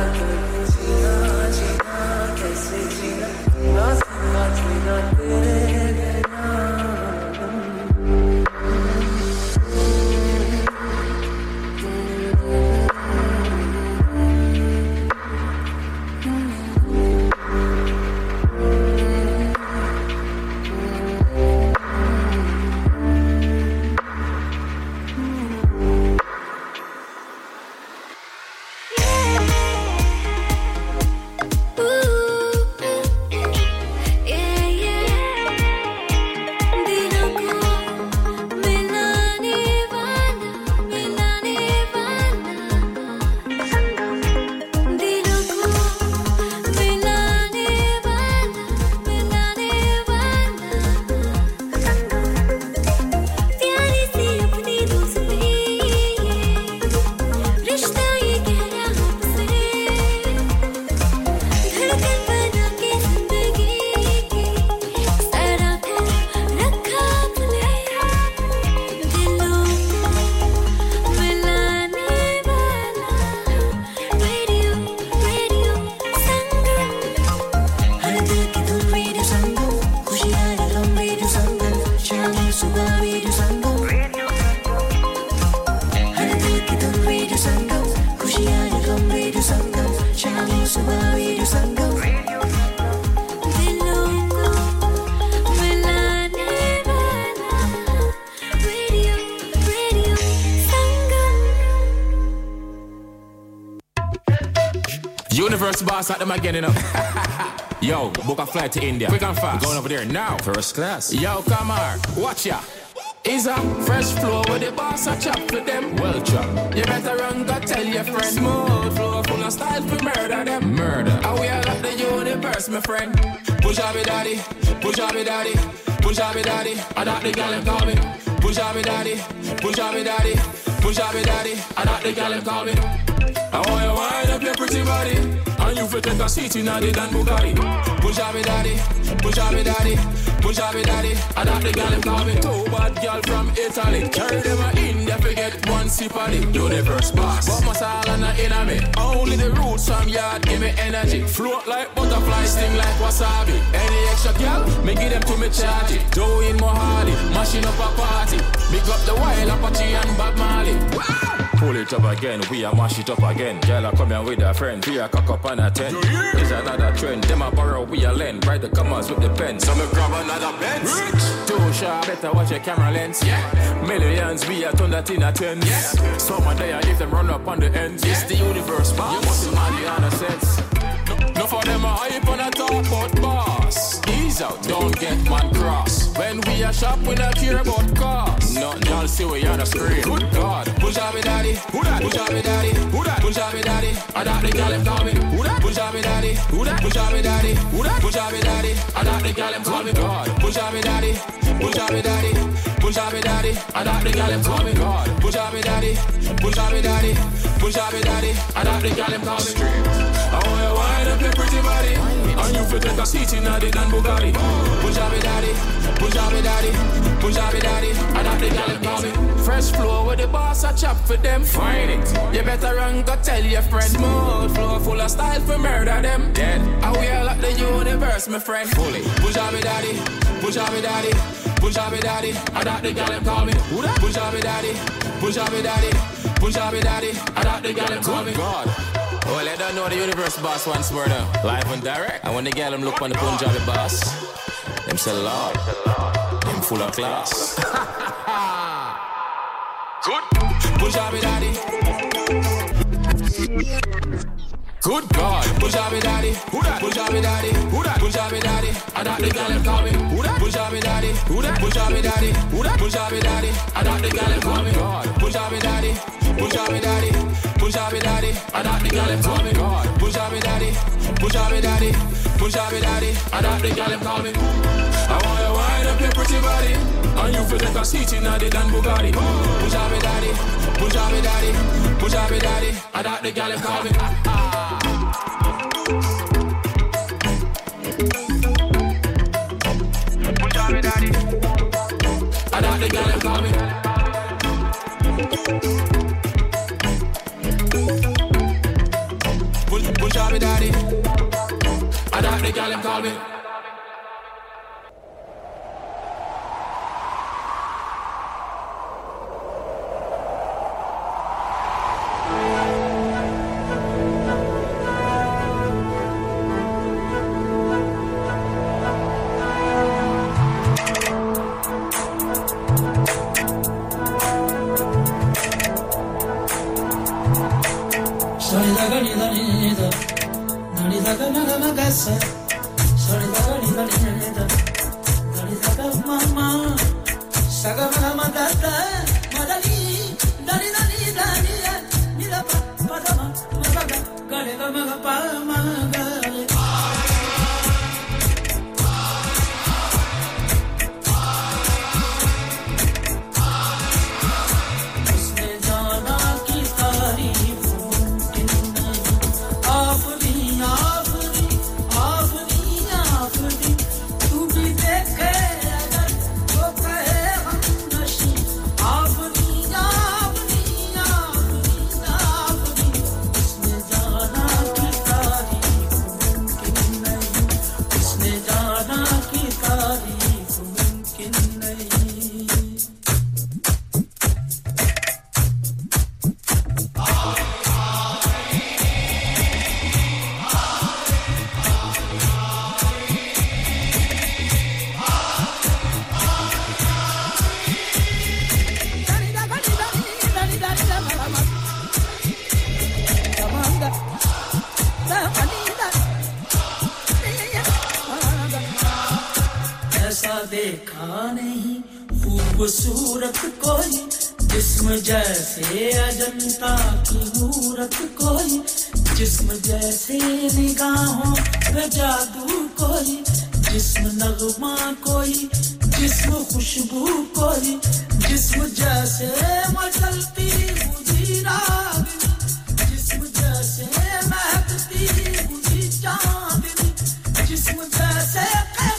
Thank you. First boss at them again, you know. Yo, book a flight to India. Quick and fast. We're going over there now. First class. Yo, come on. Watch ya. Is a fresh flow with the boss a chop to them. Well chop. You better run, go tell your friend. Smooth flow full of style for murder them. Murder. And we are like the universe, my friend. Push up, daddy. Push up, daddy. Push up, daddy. I got the gal and call me. Push up, daddy. Push up, daddy. Push up, daddy. I got the gal and call me. I want you wind up your pretty body. And you fit take a seat in a dead and Bugatti. Push up, daddy. Push up, daddy. Push up, daddy. I got the gal and call me. Two bad girl from Italy. Carry them a India forget one sip of it. Universe boss. But my soul and the enemy. Only the roots from yard give me energy. Float like butterfly, sting like wasabi. Any extra girl, me give them to me charge it. Doing my hardy, mashing up a party. Big up the wild Apache and Bob Marley. Wow. Pull it up again, we a mash it up again. Girl a come here with her friend, we a cock up and a ten. It's another trend, them a borrow, we a lend. Write the commas with the pen, so me grab another Benz. Too sharp, better watch your camera lens. Yeah. Millions, we a turn that in a ten. Yeah. Some a day I give them run up on the ends. Yeah. It's the universe, boss. You must imagine on a sense. No for them a hype on a top, but boss. Ease out, don't get man cross. When we a shop, we not care about cost. Nothing y'all see we on a screen. Good God. Push up me daddy, who that? Push up me daddy, who that? Push up me daddy, I got the gal and call me. Who that? Push up me daddy, who that? Push up me daddy, who that? Push up me daddy, I got the gal and call me. God. Push up me daddy, push up me daddy, push up me daddy, I got the gal and call me. God. Push up me daddy, push up me daddy, push up me daddy, I got the gal and call me. I want you wind up your pretty body, and you fit like a seat in a Dan Bugatti. Push up me daddy, push up me daddy, push up me daddy, I got the gal and call me. Fresh flow with the boss. Chop for them, find it. You better run, go tell your friend. Smooth flow full of style for murder them. Dead. I will lock the universe, my friend. Fully. Push on me, daddy. Push on me, daddy. Push on me, daddy. I got the gal and call me. Who that? Push on me, daddy. Push on me, daddy. Push on me, daddy. I got the gal and call me. God. Well, I don't know the universe boss once more now. Live and direct. And when the girl them look on the Punjabi boss, them say Lord. Them full of class. Good. Push up me daddy. Good God. Push up me daddy. Who that? Push up me daddy. Who that? Push up me daddy. I got the gal and call me. Who that? Push up me daddy. Who that? Push up me daddy. Who that? Push up me daddy. I got the gal and call me. Push up me daddy. Push up me daddy. Push up me daddy. I got the gal and call me. Push up me daddy. Push up me daddy. Push up me daddy. I got the gal and call me. I want you wind up your pretty body. And you feel like a seat in a Dan Bugatti. Push up me daddy. Push up me daddy, push up me daddy, I got the gal and call me. Push up me daddy, I got the gal and call me. Push up me daddy, I got the gal and call me. Sorry, ऐसा देखा नहीं खूबसूरत कोई जिस्म जैसे अजंता की मूरत कोई जिस्म जैसे निगाहों पे जादू कोई जिस्म नगमा कोई जिस्म खुशबू कोई जिस्म जैसे मचलती मुझी राग जिस्म जैसे महकती मुझी चांदनी जिस्म जैसे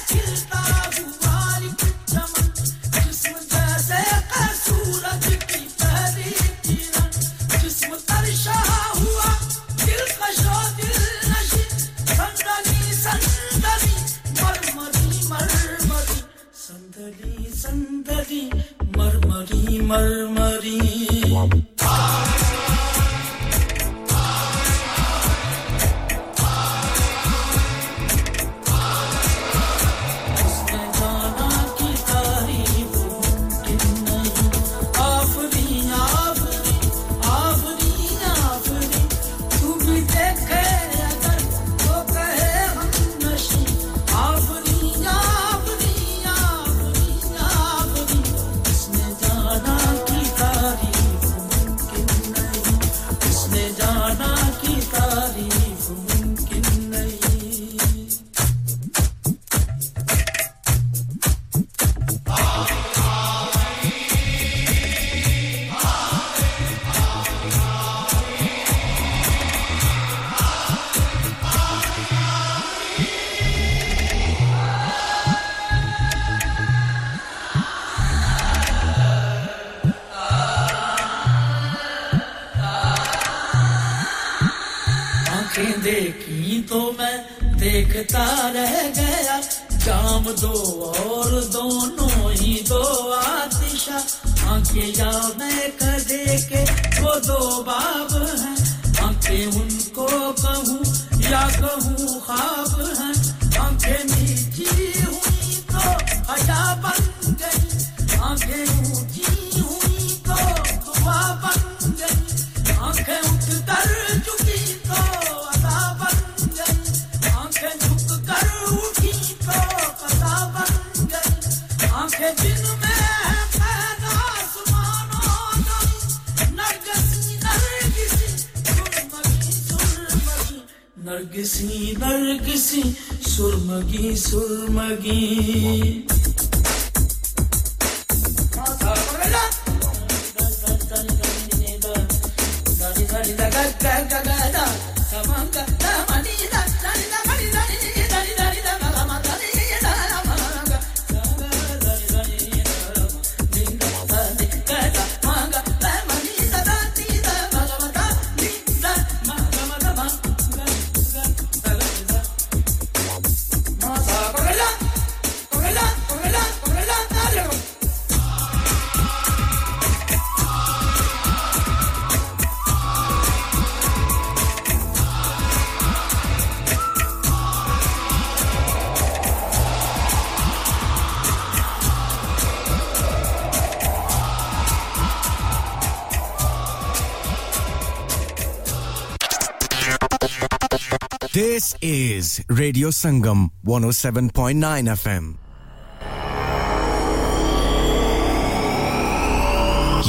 खिलता गुबारी चमन जिस्म जैसे सूरज की पहली किरण जिस्म तरशा हुआ दिल का शो दिल नशी संदली संदली मरमरी मरमरी संदली संदली मरमरी मरमरी देखता रह गया जाम दो और दोनों ही दो आतिशा आंखें या मैं कर देके वो दो बाब हैं आंखें उनको कहूँ या कहूँ ख्वाब हैं आंखें नीची हुई तो हया बन गई आंखें ऊंची हुई तो दुआ बन गई आंखें उठ कर चुकी तो Nargisi, nargisi, surmagi, surmagi. This is Radio Sangam 107.9 FM.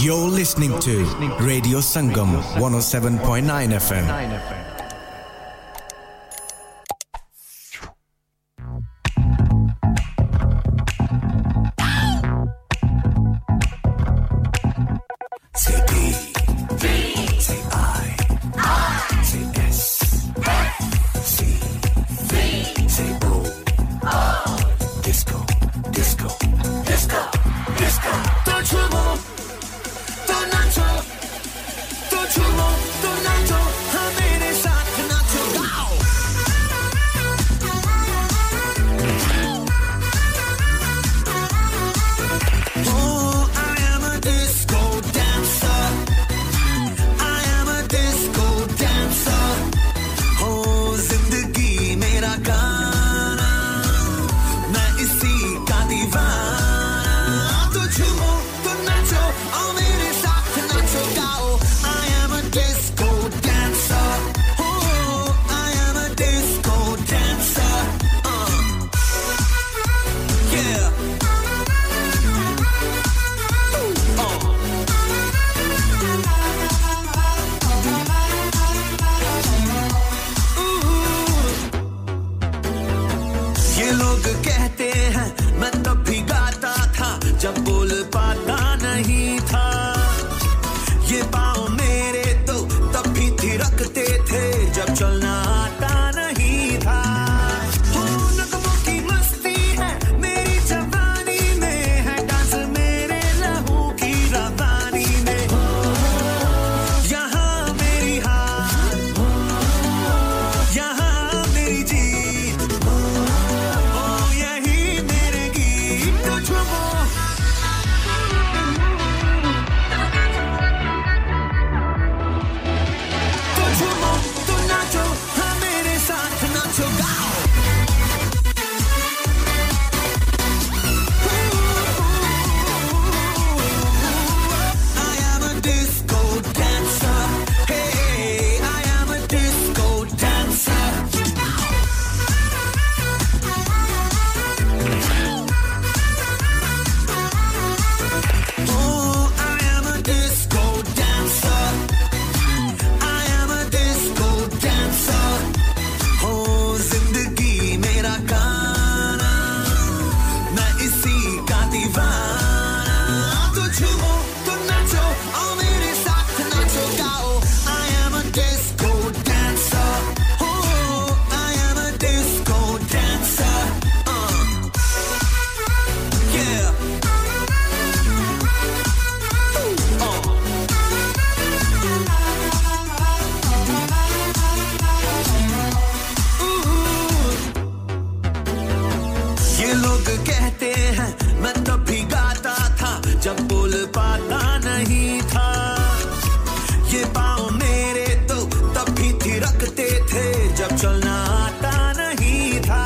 You're listening to Radio Sangam 107.9 FM. Natural, मैं तो भिगाता था जब बोल पाता नहीं था ये पाँव मेरे तो तब भी थिरकते थे जब चलना आता नहीं था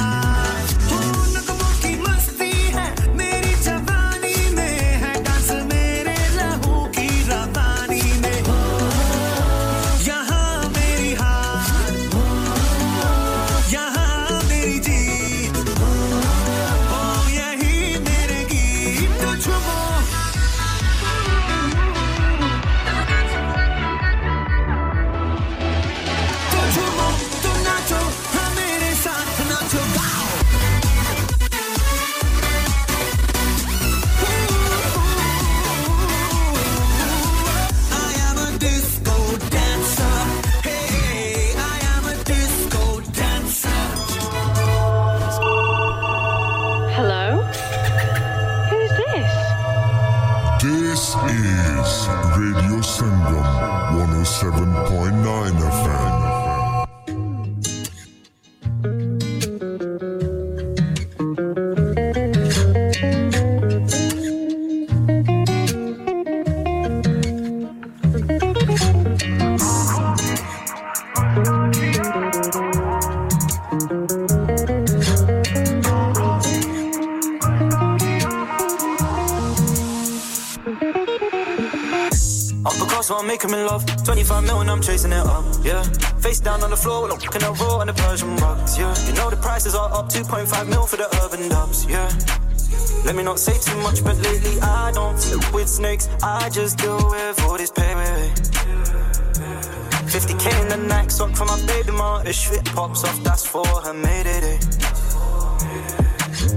Chasing it up, yeah. Face down on the floor with a fucking roll and the Persian box, yeah. You know the prices are up 2.5 mil for the urban dubs, yeah. Let me not say too much, but lately I don't fuck with snakes. I just deal with all this pay. 50k in the Nike sock for my baby mom. This shit pops off, that's for her, made it.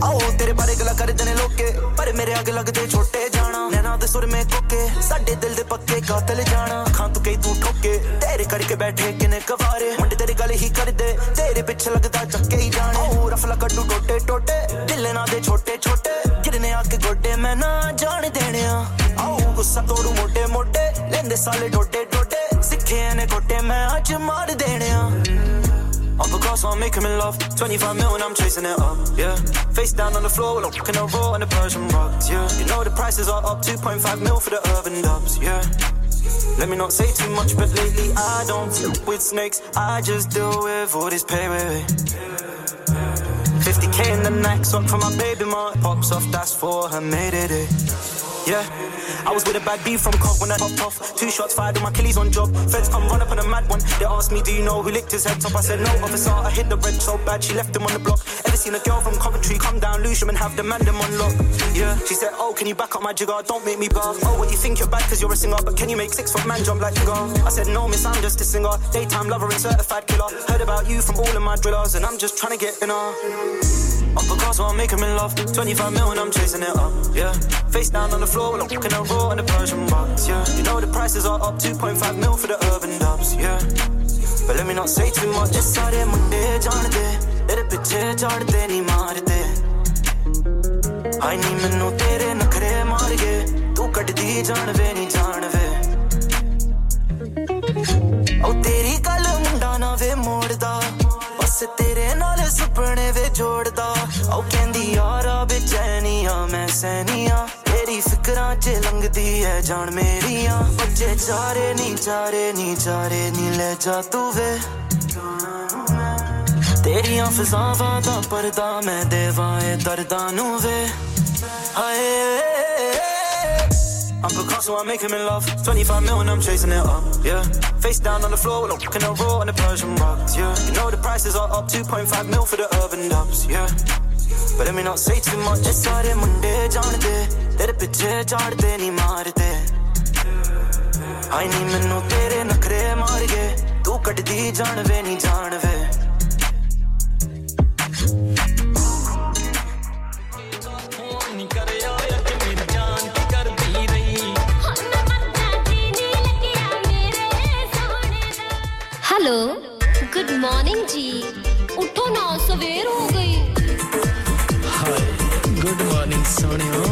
Oh, tere bare gala kar dene loke, par mere aage lagde chote jana. Naina de sur mein koke, sade dil de pakke katil jana. Khan tu kahi tu thoke, tere karke baithe kine kaware. Munde tere gale hi kar de, tere piche lagda chakke hi jaane. Oh, rafla kaddu tote, dil na de chote. Girne aake gode main na jaan deniya. Oh, gussa toru mote, lende saale tote. Sikhe ne kote main aaj maar deniya. Up a glass, so I'm making me love 25 mil and I'm chasing it up, yeah. Face down on the floor with a fucking roll and the Persian rugs, yeah. You know the prices are up 2.5 mil for the urban dubs, yeah. Let me not say too much, but lately I don't deal with snakes. I just deal with all this pay. 50k in the Nike sock for my baby mom. Pops off, that's for her, made it, yeah. I was with a bad B from Cov when I popped off. 2 shots fired with my killies on job. Feds come run up on a mad one. They asked me, do you know who licked his head top? I said, no, officer. I hit the red so bad, she left him on the block. Ever seen a girl from Coventry come down Lewisham and have the man them on lock? Yeah. She said, oh, can you back up my jigger? Don't make me barf. Oh, what you think you're bad because you're a singer? But can you make 6 foot man jump like Jigger? I said, no, miss, I'm just a singer. Daytime lover and certified killer. Heard about you from all of my drillers and I'm just trying to get in her. Up a glass while I'm making me love 25 mil and I'm chasing it up, yeah. Face down on the floor with a fucking roll and the Persian box, yeah. You know the prices are up 2.5 mil for the urban dubs, yeah. But let me not say too much. It's Saturday, Monday, Jonathan. Tere piche chadde nahi marte. I need mainu tere nakhre maar ke. Tu kaddi jaanve nahi jaanve. Oh, teri kal munda na ve modda. Bas tere naal sapne ve jodda. Oh, kendi yaara bechaniya main saniya. Teri fikran ch langdi hai jaan meriya. Bacche chare ni le ja tu ve. Teriyan fizaawan da parda main devaen darda nu ve. Haaye. I'm Picasso, so I'm making me love 25 mil and I'm chasing it up, yeah. Face down on the floor with a fucking roll and the Persian rugs, yeah. You know the prices are up 2.5 mil for the urban dubs, yeah. But let me not say too much. It's Saturday, Monday, Jonathan. Tere piche chadde nahi marte. I need mainu tere nakhre maar ke. Tu kaddi jaanve nahi jaanve. Hello. Good morning, ji. Utho na, saver ho gayi. Hi. Good morning, sohniyo.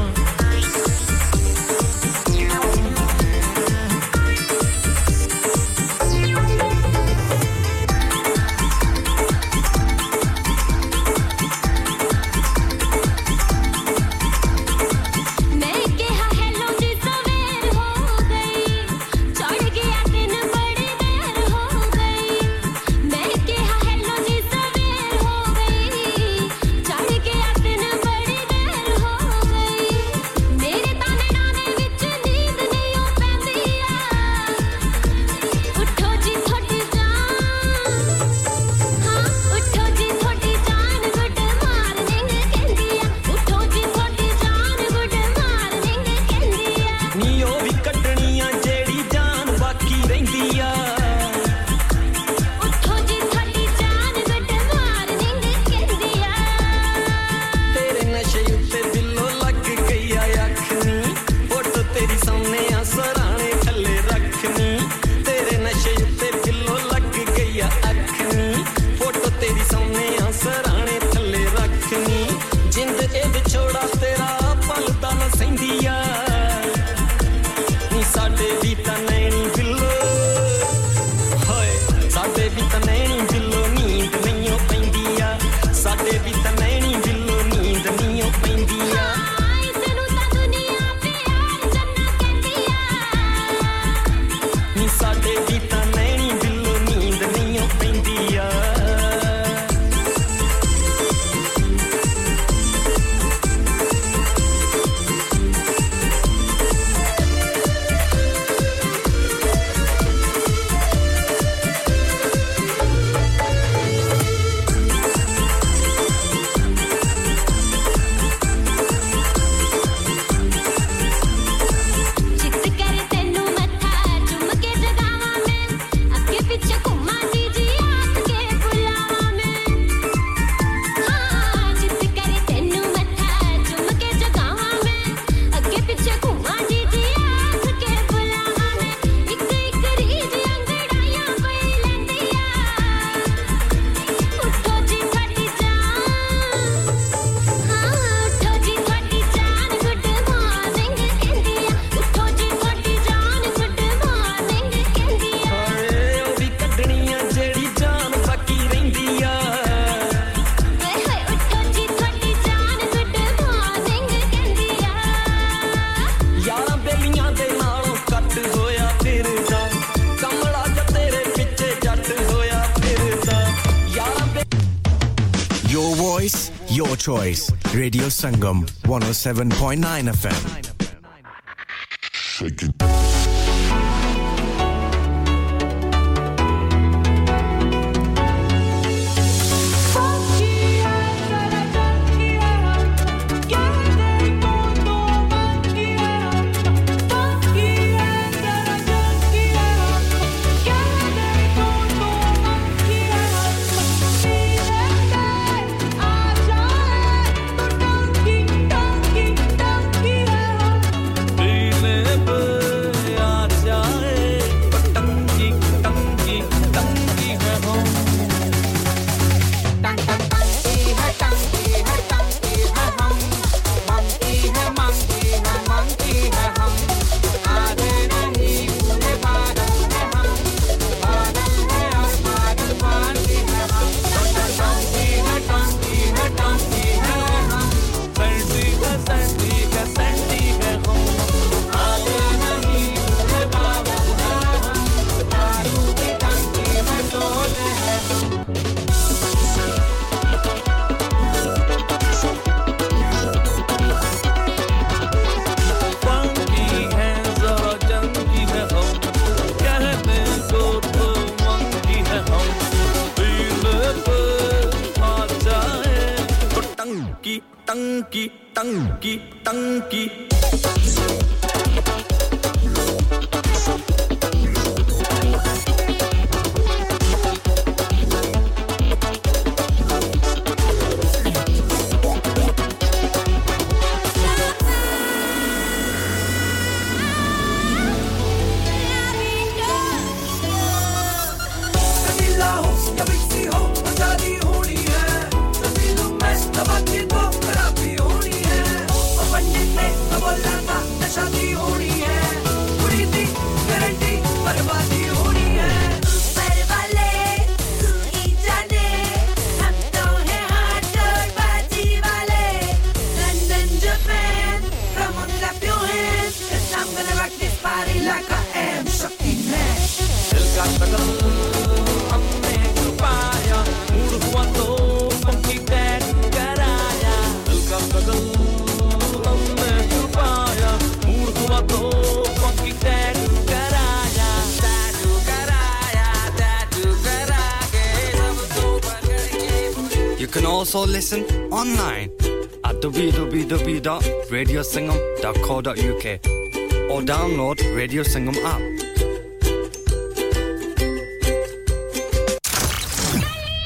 choice. Radio Sangam, 107.9 FM. Shake it. Also listen online at www.radiosangam.co.uk or download Radio Sangam app.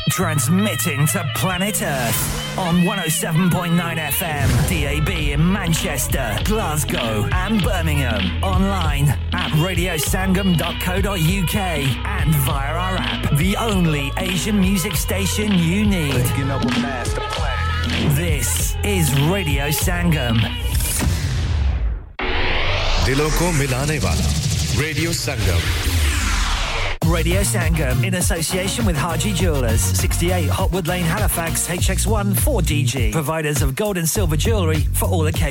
Transmitting to planet Earth on 107.9 FM, DAB in Manchester, Glasgow and Birmingham. Online at radiosangam.co.uk and via our app. The only Asian music station you need. This is Radio Sangam. Dilon ko milane wala. Radio Sangam. Radio Sangam in association with Harji Jewellers, 68 Hopwood Lane, Halifax, HX1 4DG. Providers of gold and silver jewellery for all occasions.